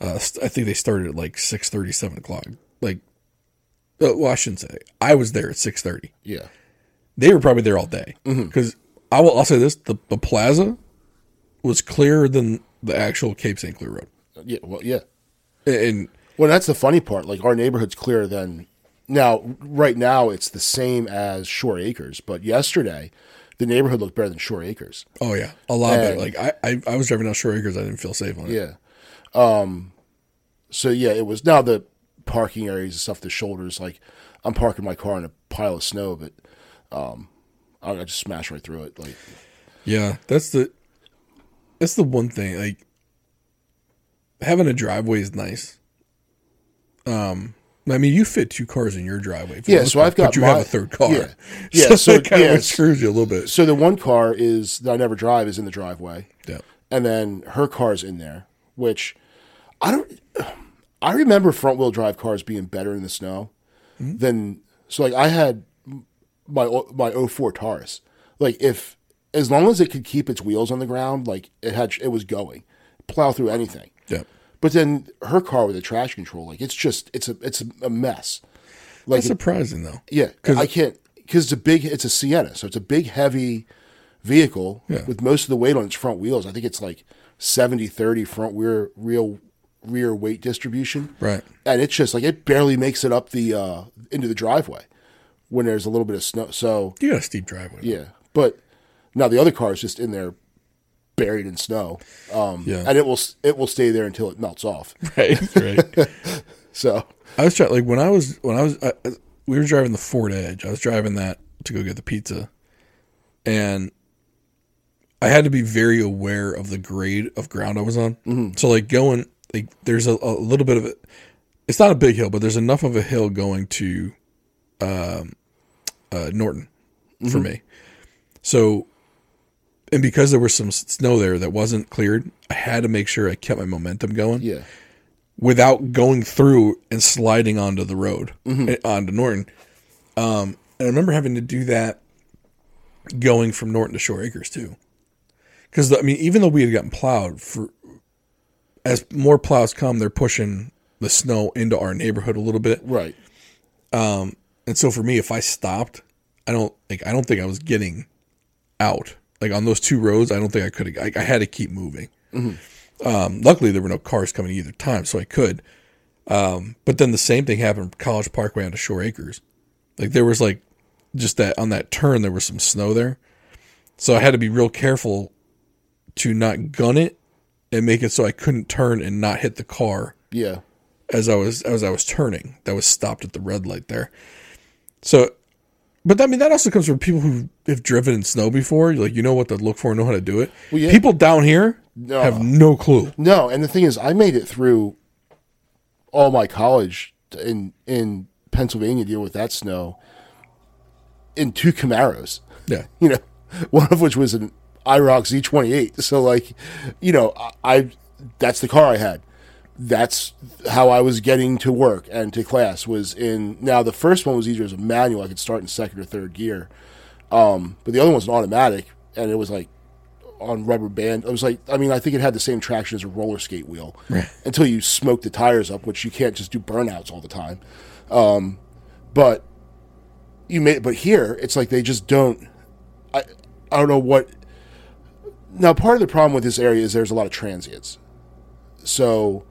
I think they started at, like, 6:30, 7 o'clock. Like, well, I shouldn't say. I was there at 6:30. Yeah. They were probably there all day. Because mm-hmm. I'll say this, the plaza was clearer than the actual Cape St. Clair Road. Yeah, well, yeah. And well, that's the funny part. Like, our neighborhood's clearer than now. Right now, it's the same as Shore Acres. But yesterday, the neighborhood looked better than Shore Acres. Oh yeah, a lot better. Like I was driving down Shore Acres. I didn't feel safe on it. Yeah. So yeah, it was now the parking areas and stuff. The shoulders. Like, I'm parking my car in a pile of snow, but I just smash right through it. Like, yeah, that's the one thing. Like. Having a driveway is nice. I mean, you fit two cars in your driveway. Yeah, so I've got. But you have a third car. Yeah, yeah. So it kind of screws you a little bit. So the one car that I never drive is in the driveway. Yeah, and then her car's in there, which I don't. I remember front wheel drive cars being better in the snow mm-hmm. than. So like I had my 04 Taurus. Like as long as it could keep its wheels on the ground, like it was going plow through anything. Yeah, but then her car with a trash control, like it's a mess. Like, that's surprising though. Yeah, because it's a Sienna, so it's a big heavy vehicle with most of the weight on its front wheels. I think it's like 70-30 front rear weight distribution. Right, and it's just like it barely makes it up the into the driveway when there's a little bit of snow. So you got a steep driveway. Yeah, but now the other car is just in there. Buried in snow, and it will stay there until it melts off. Right. So I was trying, like we were driving the Ford Edge. I was driving that to go get the pizza, and I had to be very aware of the grade of ground I was on. Mm-hmm. So like there's a little bit of it. It's not a big hill, but there's enough of a hill going to Norton mm-hmm. for me. So. And because there was some snow there that wasn't cleared, I had to make sure I kept my momentum going without going through and sliding onto the road, mm-hmm. onto Norton. And I remember having to do that going from Norton to Shore Acres, too. Because, I mean, even though we had gotten plowed, as more plows come, they're pushing the snow into our neighborhood a little bit. Right. And so for me, if I stopped, I don't think I was getting out. Like on those two roads, I don't think I could. I had to keep moving. Mm-hmm. Luckily, there were no cars coming either time, so I could. But then the same thing happened from College Parkway onto Shore Acres. Like there was like just that on that turn, there was some snow there, so I had to be real careful to not gun it and make it so I couldn't turn and not hit the car. Yeah. As I was turning, that was stopped at the red light there. So, but I mean, that also comes from people who have driven in snow before. Like, you know what to look for and know how to do it. Well, yeah. People down here have no clue. No. And the thing is, I made it through all my college in Pennsylvania dealing with that snow in two Camaros. Yeah. You know, one of which was an IROC Z28. So, like, you know, I that's the car I had. That's how I was getting to work and to class was in. Now, the first one was easier as a manual. I could start in second or third gear. But the other one was an automatic, and it was like on rubber band. It was like, I mean, I think it had the same traction as a roller skate wheel until you smoked the tires up, which you can't just do burnouts all the time. But here it's like, they just don't, I don't know what. Now, part of the problem with this area is there's a lot of transients. So,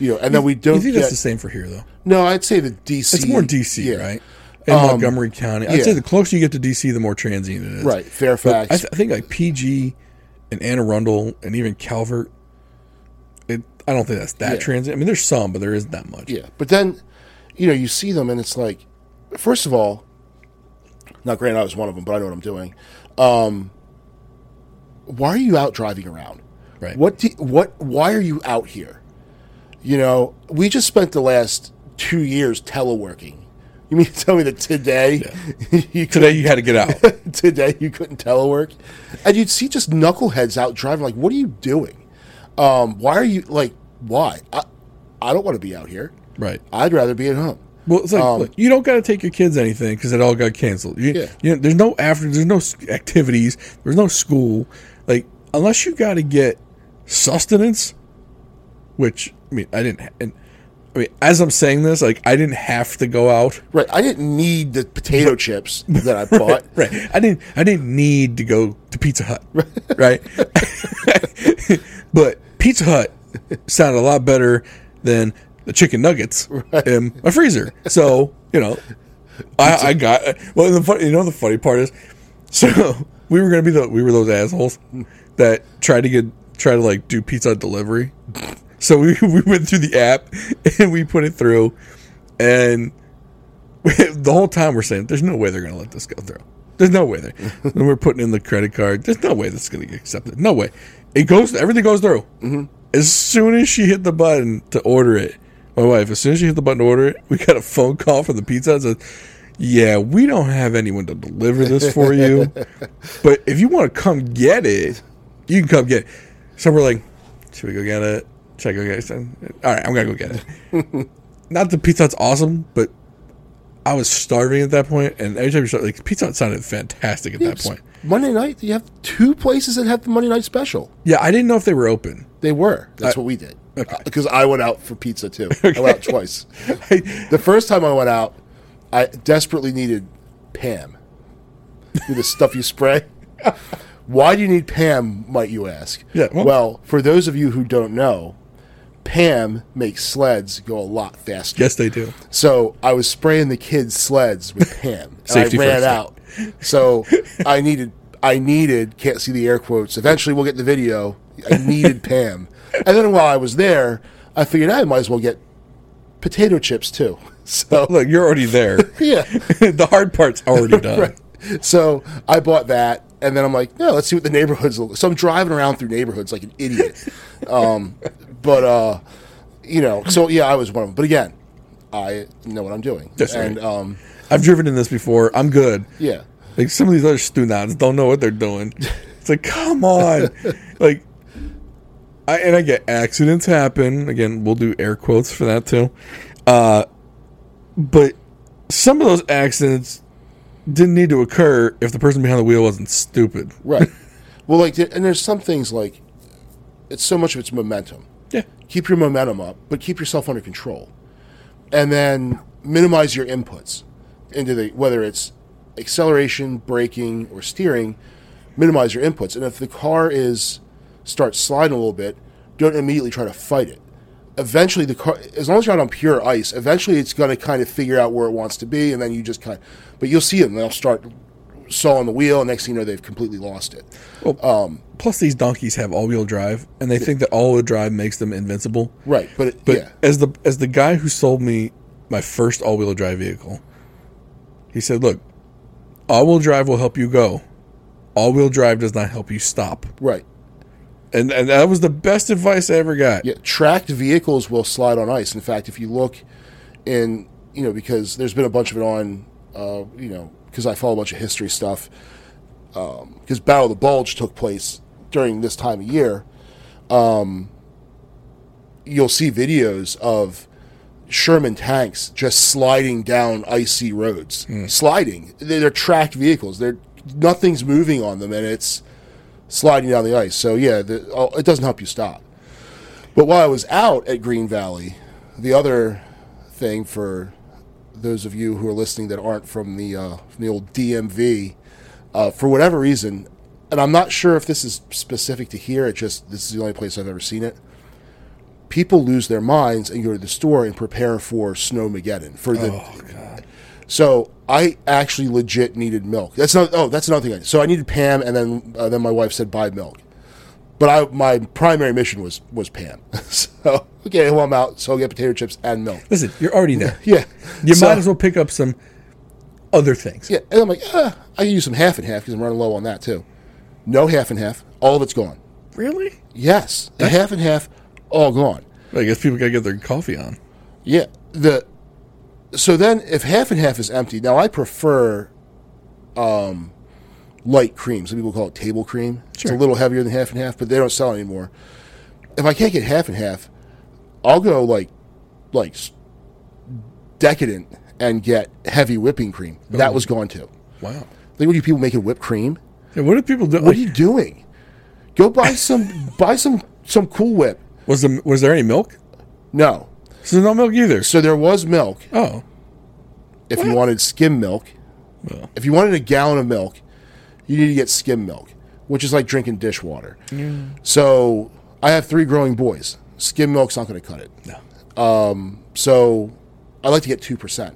you know, and then we don't. You think that's the same for here, though? No, I'd say the DC. It's more DC, yeah. Right? In Montgomery County, I'd say the closer you get to DC, the more transient it is. Right, Fairfax. I think like PG and Anne Arundel and even Calvert. I don't think that's that transient. I mean, there's some, but there isn't that much. Yeah, but then, you know, you see them, and it's like, first of all, now granted, I was one of them, but I know what I'm doing. Why are you out driving around? Right. Why are you out here? You know, we just spent the last 2 years teleworking. You mean to tell me that today you had to get out? Today you couldn't telework? And you'd see just knuckleheads out driving. Like, what are you doing? Why are you, like, why? I don't want to be out here. Right. I'd rather be at home. Well, it's like, look, you don't got to take your kids anything because it all got canceled. You know, there's no activities. There's no school. Like, unless you got to get sustenance, which, I mean, as I'm saying this, like, I didn't have to go out. Right. I didn't need the potato chips that I bought. Right. I didn't need to go to Pizza Hut. Right. But Pizza Hut sounded a lot better than the chicken nuggets in my freezer. So, you know, I got, well, the funny part is, so we were going to be those assholes that try to do pizza delivery. So we went through the app and we put it through, and the whole time we're saying, there's no way they're going to let this go through. There's no way there. Then we're putting in the credit card. There's no way this is going to get accepted. No way. Everything goes through. Mm-hmm. As soon as she hit the button to order it, my wife, we got a phone call from the pizza and said, yeah, we don't have anyone to deliver this for you, but if you want to come get it, you can come get it. So we're like, should we go get it? Should I go get it? All right, I'm going to go get it. Not that Pizza Hut's awesome, but I was starving at that point, and every time you start, like, Pizza Hut sounded fantastic at that point. Monday night, you have two places that have the Monday night special. Yeah, I didn't know if they were open. They were. That's what we did. Because I went out for pizza, too. Okay. I went out twice. The first time I went out, I desperately needed Pam. The stuff you spray. Why do you need Pam, might you ask? Yeah, well, for those of you who don't know, Pam makes sleds go a lot faster. Yes, they do. So I was spraying the kids' sleds with Pam. And I ran out. So I needed, can't see the air quotes. Eventually we'll get the video. I needed Pam. And then while I was there, I figured I might as well get potato chips too. So look, you're already there. Yeah. The hard part's already done. Right. So I bought that, and then I'm like, no, let's see what the neighborhoods look like. So I'm driving around through neighborhoods like an idiot. You know, so yeah, I was one of them. But again, I know what I'm doing. That's right. And I've driven in this before. I'm good. Yeah. Like, some of these other students don't know what they're doing. It's like, come on. Like, I get accidents happen. Again, we'll do air quotes for that too. But some of those accidents didn't need to occur if the person behind the wheel wasn't stupid. Right. Well, like, and there's some things like, it's so much of it's momentum. Yeah. Keep your momentum up, but keep yourself under control. And then minimize your inputs into whether it's acceleration, braking, or steering, minimize your inputs. And if the car starts sliding a little bit, don't immediately try to fight it. Eventually, the car, as long as you're not on pure ice, eventually it's going to kind of figure out where it wants to be, and then you just kind of, but you'll see them, they'll start saw on the wheel. Next thing you know, they've completely lost it. Well, plus, these donkeys have all-wheel drive, and they think that all-wheel drive makes them invincible. Right, but as the guy who sold me my first all-wheel drive vehicle, he said, "Look, all-wheel drive will help you go. All-wheel drive does not help you stop." Right. And that was the best advice I ever got. Yeah, tracked vehicles will slide on ice. In fact, if you look in, because there's been a bunch of it on, because I follow a bunch of history stuff, because Battle of the Bulge took place during this time of year, you'll see videos of Sherman tanks just sliding down icy roads. Mm. Sliding. They're tracked vehicles. Nothing's moving on them, and it's sliding down the ice. So, yeah, it doesn't help you stop. But while I was out at Green Valley, the other thing for those of you who are listening that aren't from the old DMV, for whatever reason, and I'm not sure if this is specific to here, this is the only place I've ever seen it, people lose their minds and go to the store and prepare for Snowmageddon. God. So I actually legit needed milk. That's another thing. So I needed Pam, and then my wife said buy milk. But my primary mission was Pam. So I'm out. So I'll get potato chips and milk. Listen, you're already there. Yeah, you might as well pick up some other things. Yeah, and I'm like, I can use some half and half because I'm running low on that too. No half and half. All of it's gone. Really? Yes. The half and half, all gone. I guess people gotta get their coffee on. Yeah. So then, if half and half is empty, now I prefer light cream. Some people call it table cream. Sure. It's a little heavier than half and half, but they don't sell it anymore. If I can't get half and half, I'll go like decadent and get heavy whipping cream. Oh. That was gone too. Wow. Like, what do you people making whipped cream? Yeah, what do people do? What are you doing? Go buy some Cool Whip. Was there any milk? No. So no milk either. So there was milk. Oh. If you wanted skim milk. Well. If you wanted a gallon of milk, you need to get skim milk, which is like drinking dishwater. Mm. So I have 3 growing boys. Skim milk's not going to cut it. No. So I like to get 2%.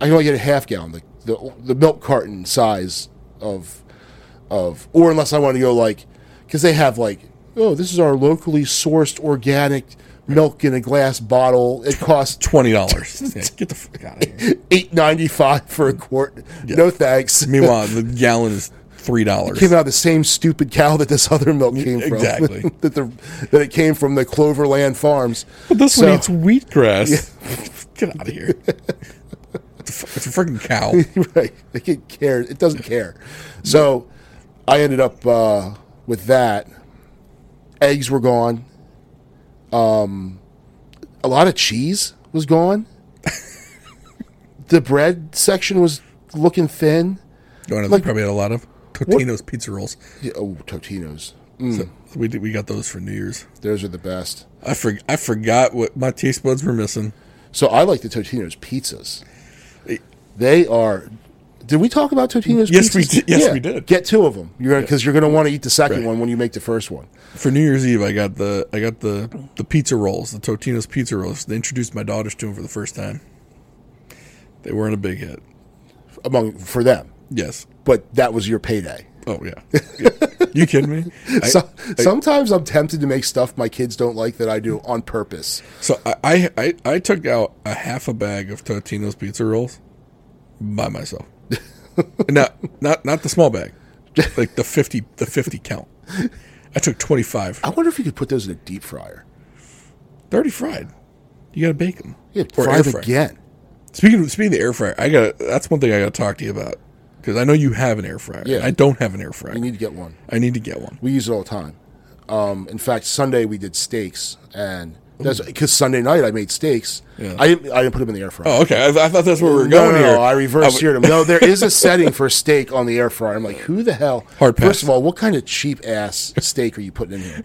I can only get a half gallon, the milk carton size of, or unless I want to go because they have this is our locally sourced organic milk in a glass bottle. It costs $20. Yeah, get the fuck out of here. $8.95 for a quart. Yeah. No thanks. Meanwhile, the gallon is $3. It came out of the same stupid cow that this other milk came from. Exactly. that it came from the Cloverland Farms. But this one eats wheatgrass. Yeah. Get out of here. It's a freaking cow. Right. It cares. It doesn't care. So I ended up with that. Eggs were gone. A lot of cheese was gone. The bread section was looking thin. They probably had a lot of Totino's pizza rolls. Yeah, Totino's. Mm. So we got those for New Year's. Those are the best. I forgot what my taste buds were missing. So I like the Totino's pizzas. They are. Did we talk about Totino's pizzas? We did. Get 2 of them because you're going to want to eat the second one when you make the first one. For New Year's Eve, I got the pizza rolls, the Totino's pizza rolls. They introduced my daughters to them for the first time. They weren't a big hit for them. Yes, but that was your payday. Oh yeah. You kidding me? Sometimes I'm tempted to make stuff my kids don't like that I do on purpose. So I took out a half a bag of Totino's pizza rolls by myself. not the small bag, like the 50 count. I took 25. I wonder if you could put those in a deep fryer. They're already fried. You got to bake them. Yeah, fry them again. Speaking of the air fryer, that's one thing I got to talk to you about because I know you have an air fryer. Yeah, I don't have an air fryer. You need to get one. I need to get one. We use it all the time. In fact, Sunday we did steaks and. Because Sunday night I made steaks. Yeah. I didn't put them in the air fryer. Oh, okay. I thought that's where we were going here. No, I reverse seared them. No, there is a setting for steak on the air fryer. I'm like, who the hell? Hard pass. First of all, what kind of cheap-ass steak are you putting in here?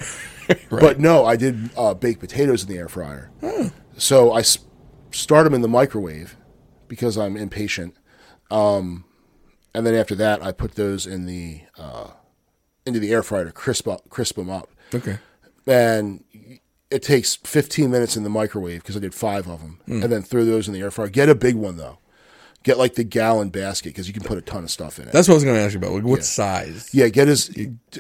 Right. But no, I did baked potatoes in the air fryer. Huh. So I start them in the microwave because I'm impatient. And then after that, I put those in the into the air fryer to crisp them up. Okay. And it takes 15 minutes in the microwave because I did 5 of them, and then threw those in the air fryer. Get a big one though, Get like the gallon basket because you can put a ton of stuff in it. That's what I was going to ask you about. Like, what size? Yeah, get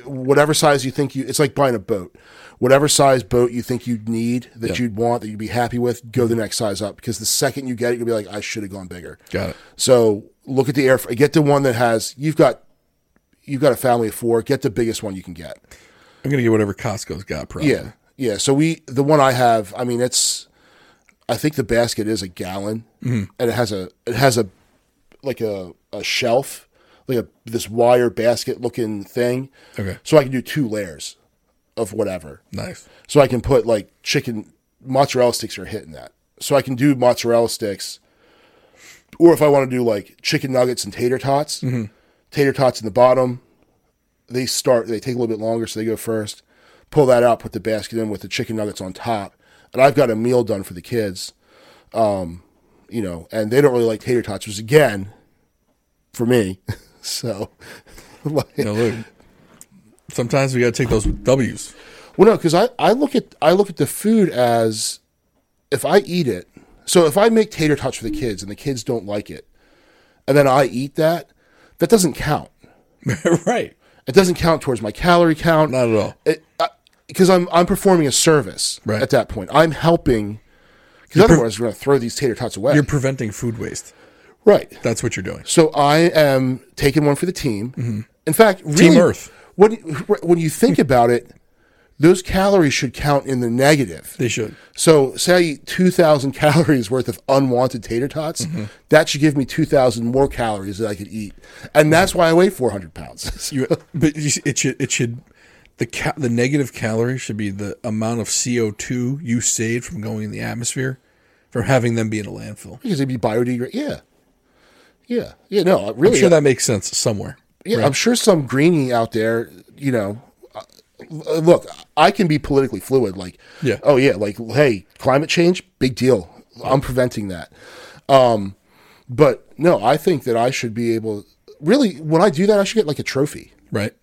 whatever size you think you. It's like buying a boat. Whatever size boat you think you'd need, that you'd want, that you'd be happy with, go the next size up. Because the second you get it, you'll be like, I should have gone bigger. Got it. So look at the air. Get the one that has. You've got a family of four. Get the biggest one you can get. I'm going to get whatever Costco's got, probably. Yeah, yeah. So the one I have. I mean, it's. I think the basket is a gallon, and it has a like a shelf, like this wire basket looking thing. Okay. So I can do 2 layers of whatever. Nice. So I can put like chicken mozzarella sticks are hitting that. So I can do mozzarella sticks, or if I want to do like chicken nuggets and tater tots, in the bottom. They take a little bit longer, so they go first. Pull that out, put the basket in with the chicken nuggets on top. And I've got a meal done for the kids, and they don't really like tater tots, which is, again, for me. So, like, look, sometimes we got to take those W's. Well, no, because I look at the food as if I eat it. So if I make tater tots for the kids and the kids don't like it, and then I eat that doesn't count. Right. It doesn't count towards my calorie count. Not at all. Because I'm performing a service at that point. I'm helping, because otherwise we're going to throw these tater tots away. You're preventing food waste. Right. That's what you're doing. So I am taking one for the team. Mm-hmm. In fact, really, Team Earth. When you think about it, those calories should count in the negative. They should. So say I eat 2,000 calories worth of unwanted tater tots. Mm-hmm. That should give me 2,000 more calories that I could eat. And that's why I weigh 400 pounds. It should... The negative calorie should be the amount of CO2 you saved from going in the atmosphere, from having them be in a landfill. Because they'd be biodegradable. Yeah. No, really. I'm sure that makes sense somewhere. Yeah, right? I'm sure some greenie out there. Look, I can be politically fluid. Like, hey, climate change, big deal. I'm preventing that. But no, I think that I should be able. Really, when I do that, I should get like a trophy. Right.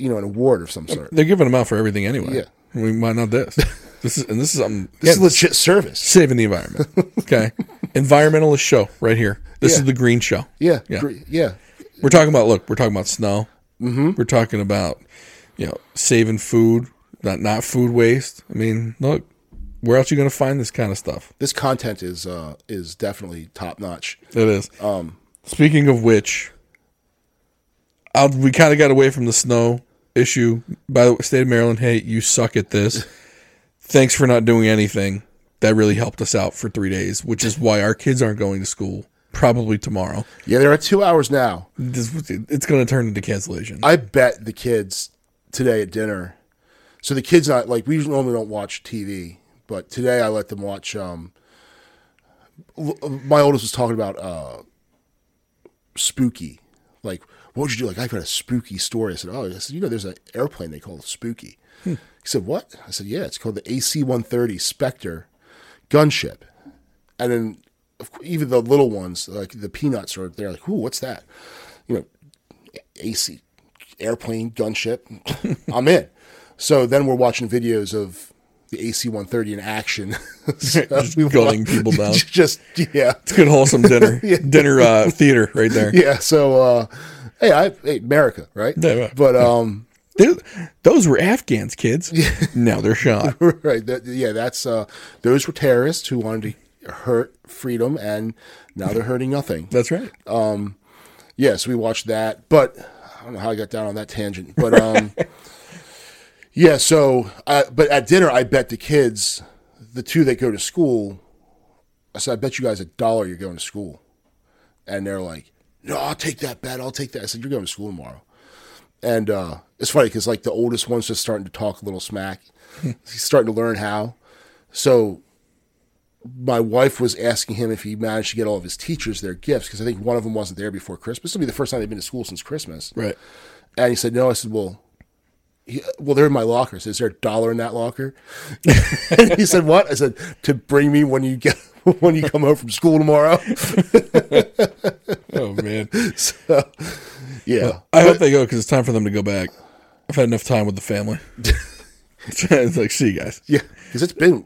An award of some sort. They're giving them out for everything anyway. Yeah. We might not this. This is legit service. Saving the environment. Okay. Environmentalist show right here. This is the green show. Yeah. We're talking about snow. Mm-hmm. We're talking about, saving food, not food waste. I mean, look, where else are you going to find this kind of stuff? This content is definitely top notch. It is. Speaking of which, we kind of got away from the snow issue. By the way, state of Maryland, hey, you suck at this. Thanks for not doing anything. That really helped us out for 3 days, which is why our kids aren't going to school probably tomorrow. Yeah, they're at 2 hours now. It's going to turn into cancellation. I bet the kids today at dinner. So the kids, not like we normally don't watch TV, but today I let them watch. My oldest was talking about spooky, like. What would you do? Like, I've got a spooky story. I said, there's an airplane they call Spooky. He said, what? I said, yeah, it's called the AC-130 Spectre gunship. And then even the little ones, like the peanuts are there, like, ooh, what's that? AC, airplane, gunship. I'm in. So then we're watching videos of the AC-130 in action. So just gulling people down. It's a good wholesome dinner. Theater right there. Yeah, so... Hey, America, right? Yeah, but those were Afghans, kids. Yeah. Now they're shot. Right? That's those were terrorists who wanted to hurt freedom, and now they're hurting nothing. That's right. So we watched that, but I don't know how I got down on that tangent. But but at dinner, I bet the kids, the two that go to school, I said, I bet you guys $1 you're going to school, and they're like. No, I'll take that bet. I'll take that. I said, you're going to school tomorrow. And it's funny because, like, the oldest one's just starting to talk a little smack. He's starting to learn how. So my wife was asking him if he managed to get all of his teachers their gifts because I think one of them wasn't there before Christmas. It'll be the first time they've been to school since Christmas. Right. And he said, no. I said, well, they're in my locker. I said, is there $1 in that locker? And he said, what? I said, to bring me when you come home from school tomorrow. Oh, man. So, yeah. Well, I hope they go because it's time for them to go back. I've had enough time with the family. It's like, see you guys. Yeah, because it's been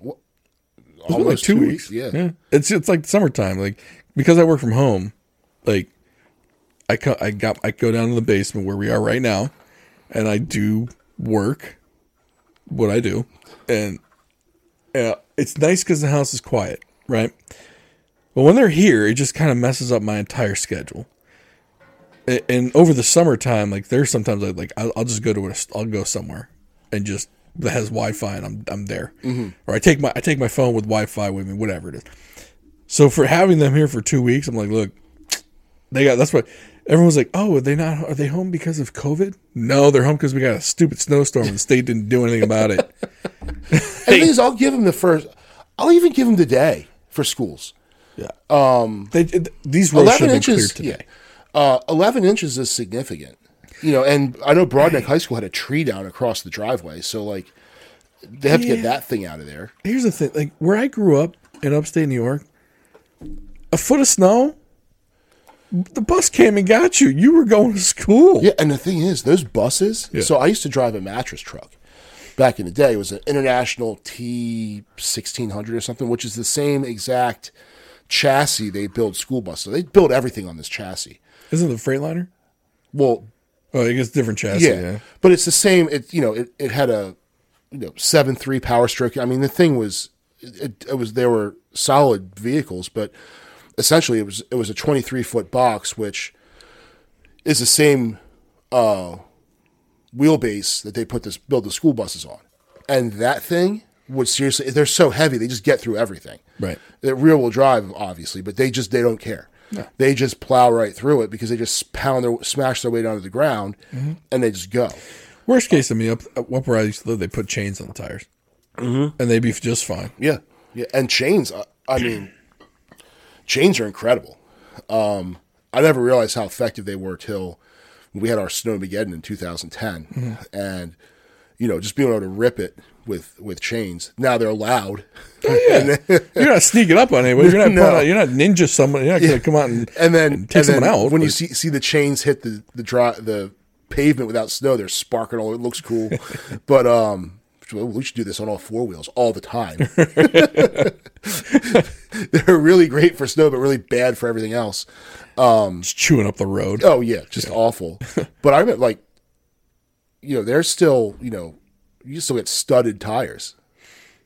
almost like 2 weeks. Yeah. It's like summertime. Like, because I work from home, Like, I go down to the basement where we are right now, and I do work, what I do, and it's nice because the house is quiet, right? But when they're here, it just kind of messes up my entire schedule. And over the summertime, like there's sometimes I'll just go to I'll go somewhere and just that has Wi-Fi and I'm there, mm-hmm. or I take my phone with Wi-Fi with me, whatever it is. So for having them here for 2 weeks, I'm like, look, that's what everyone's like. Oh, are they home because of COVID? No, they're home because we got a stupid snowstorm and the state didn't do anything about it. At least I'll give them I'll even give them the day for schools. Yeah. These roads should be cleared today. Yeah. 11 inches is significant, and I know Broadneck High School had a tree down across the driveway, so like they have to get that thing out of there. Here's the thing, like where I grew up in upstate New York, a foot of snow, the bus came and got you. You were going to school. Yeah, and the thing is, those buses. Yeah. So I used to drive a mattress truck back in the day. It was an International T-1600 or something, which is the same exact chassis they build school buses. So they build everything on this chassis. Isn't it the Freightliner? Well, I guess different chassis. Yeah, but it's the same. It had a 7.3 power stroke. I mean, the thing was, there were solid vehicles, but essentially it was a 23-foot box, which is the same wheelbase that they build the school buses on, and that thing would seriously. They're so heavy, they just get through everything. Right, they're rear-wheel drive, obviously, but they don't care. No. They just plow right through it because they just smash their way down to the ground, mm-hmm. and they just go. Worst case, up where I used to live, they put chains on the tires, mm-hmm. and they'd be just fine. Yeah, yeah, and chains. Chains are incredible. I never realized how effective they were till we had our Snowmageddon in 2010, mm-hmm. and just being able to rip it with chains. Now they're allowed. Oh, yeah. You're not sneaking up on anybody. You're not you're not ninja someone. You're not going to come out and take someone out. When you see the chains hit the pavement without snow, they're sparking all. It looks cool. But we should do this on all four wheels all the time. They're really great for snow, but really bad for everything else. Just chewing up the road. Oh yeah, just awful. But I meant like. They're still, you still get studded tires,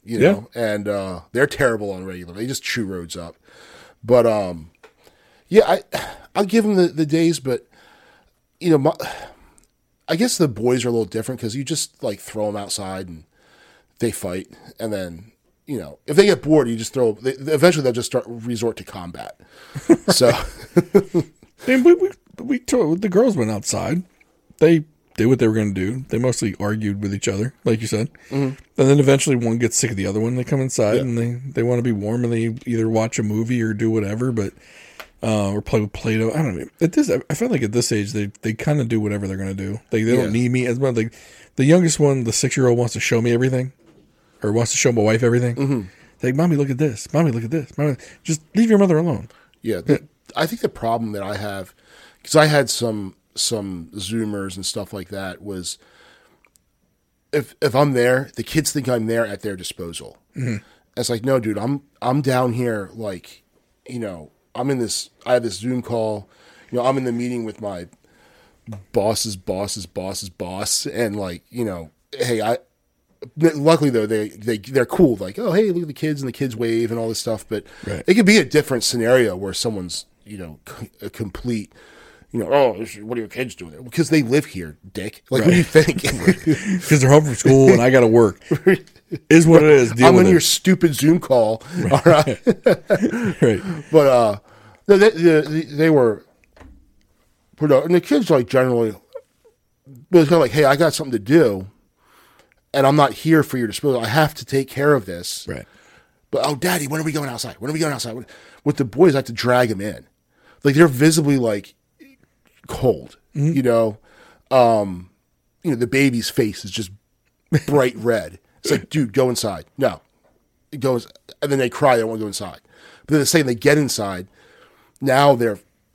and they're terrible on regular. They just chew roads up. But, I'll give them the days, but, I guess the boys are a little different because you just, like, throw them outside and they fight. And then, if they get bored, you just eventually they'll just resort to combat. So. And the girls went outside. They did what they were going to do. They mostly argued with each other, like you said. Mm-hmm. And then eventually one gets sick of the other one. They come inside and they want to be warm and they either watch a movie or do whatever, but or play with Play-Doh. I don't know. I feel like at this age, they kind of do whatever they're going to do. They don't need me as much. Like, the youngest one, the 6-year-old, wants to show me everything or wants to show my wife everything. Mm-hmm. They're like, Mommy, look at this. Mommy, look at this. Mommy, just leave your mother alone. Yeah. I think the problem that I have, because I had some Zoomers and stuff like that, was if I'm there, the kids think I'm there at their disposal. Mm-hmm. It's like, no, dude, I'm down here. Like, I have this Zoom call, I'm in the meeting with my boss's boss. And like, hey, luckily though, they're cool. Like, oh, hey, look at the kids and the kids wave and all this stuff. But it could be a different scenario where someone's, a complete, what are your kids doing there? Because they live here, dick. Like, what do you think? Because they're home from school and I got to work. Is what it is. Deal I'm with on it. Your stupid Zoom call. Right. All right. Right. But they were, and the kids like generally, but it's kind of like, hey, I got something to do and I'm not here for your disposal. I have to take care of this. Right. But, oh, Daddy, when are we going outside? When are we going outside? With the boys, I have to drag them in. Like, they're visibly like, cold, mm-hmm. The baby's face is just bright red. It's like, dude, go inside. No, it goes, and then they cry. They don't want to go inside. But then the second they get inside, now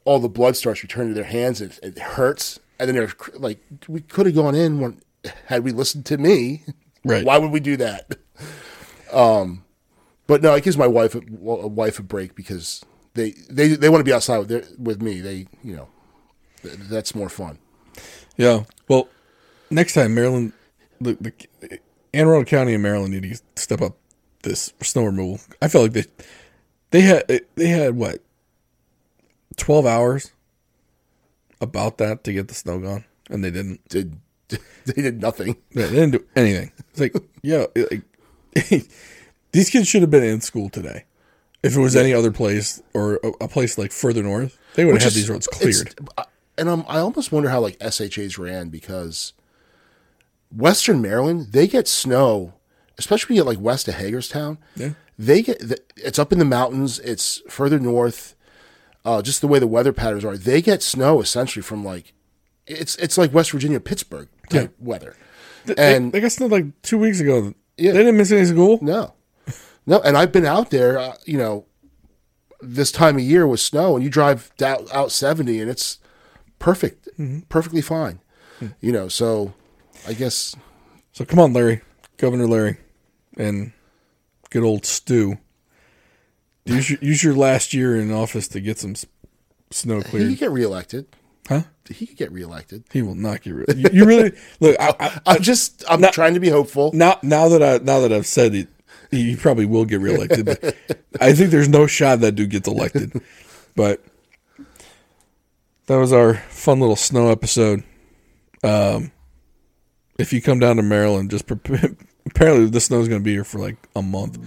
all the blood starts returning to their hands. And it hurts, and then they're like, we could have gone in had we listened to me. Right? Why would we do that? But no, it gives my wife a break because they want to be outside with me. They, you know, that's more fun. Yeah. Well, next time, Maryland, the Anne Arundel County and Maryland need to step up this snow removal. I felt like they had what, 12 hours about that to get the snow gone, and they didn't. They did nothing. Yeah, they didn't do anything. It's like, yeah, these kids should have been in school today. If it was any other place or a place like further north, they would have had these roads cleared. And I almost wonder how like SHAs ran, because Western Maryland, they get snow, especially when you get like west of Hagerstown. Yeah. It's up in the mountains. It's further north. Just the way the weather patterns are, they get snow essentially from like, it's like West Virginia, Pittsburgh type weather. And they got snow like 2 weeks ago. Yeah. They didn't miss any school. No. And I've been out there, you know, this time of year with snow, and you drive out 70 and it's perfect, perfectly fine. Mm-hmm. You know, so I guess. So come on, Larry, Governor Larry, and good old Stu. Use your last year in office to get some snow cleared. He could get reelected. Huh? He could get reelected. He will not get reelected. You really look. I'm trying to be hopeful. Now that I've said it, he probably will get reelected. But I think there's no shot that dude gets elected. But that was our fun little snow episode. If you come down to Maryland, just prepare. Apparently, the snow's going to be here for like a month.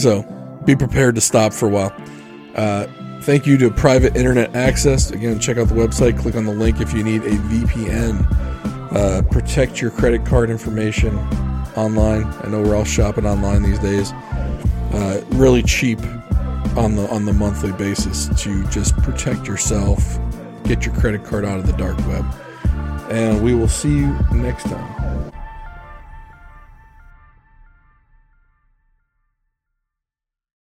So. Be prepared to stop for a while. Thank you to Private Internet Access. Again, check out the website. Click on the link if you need a VPN. Protect your credit card information online. I know we're all shopping online these days. Really cheap on the monthly basis to just protect yourself. Get your credit card out of the dark web. And we will see you next time.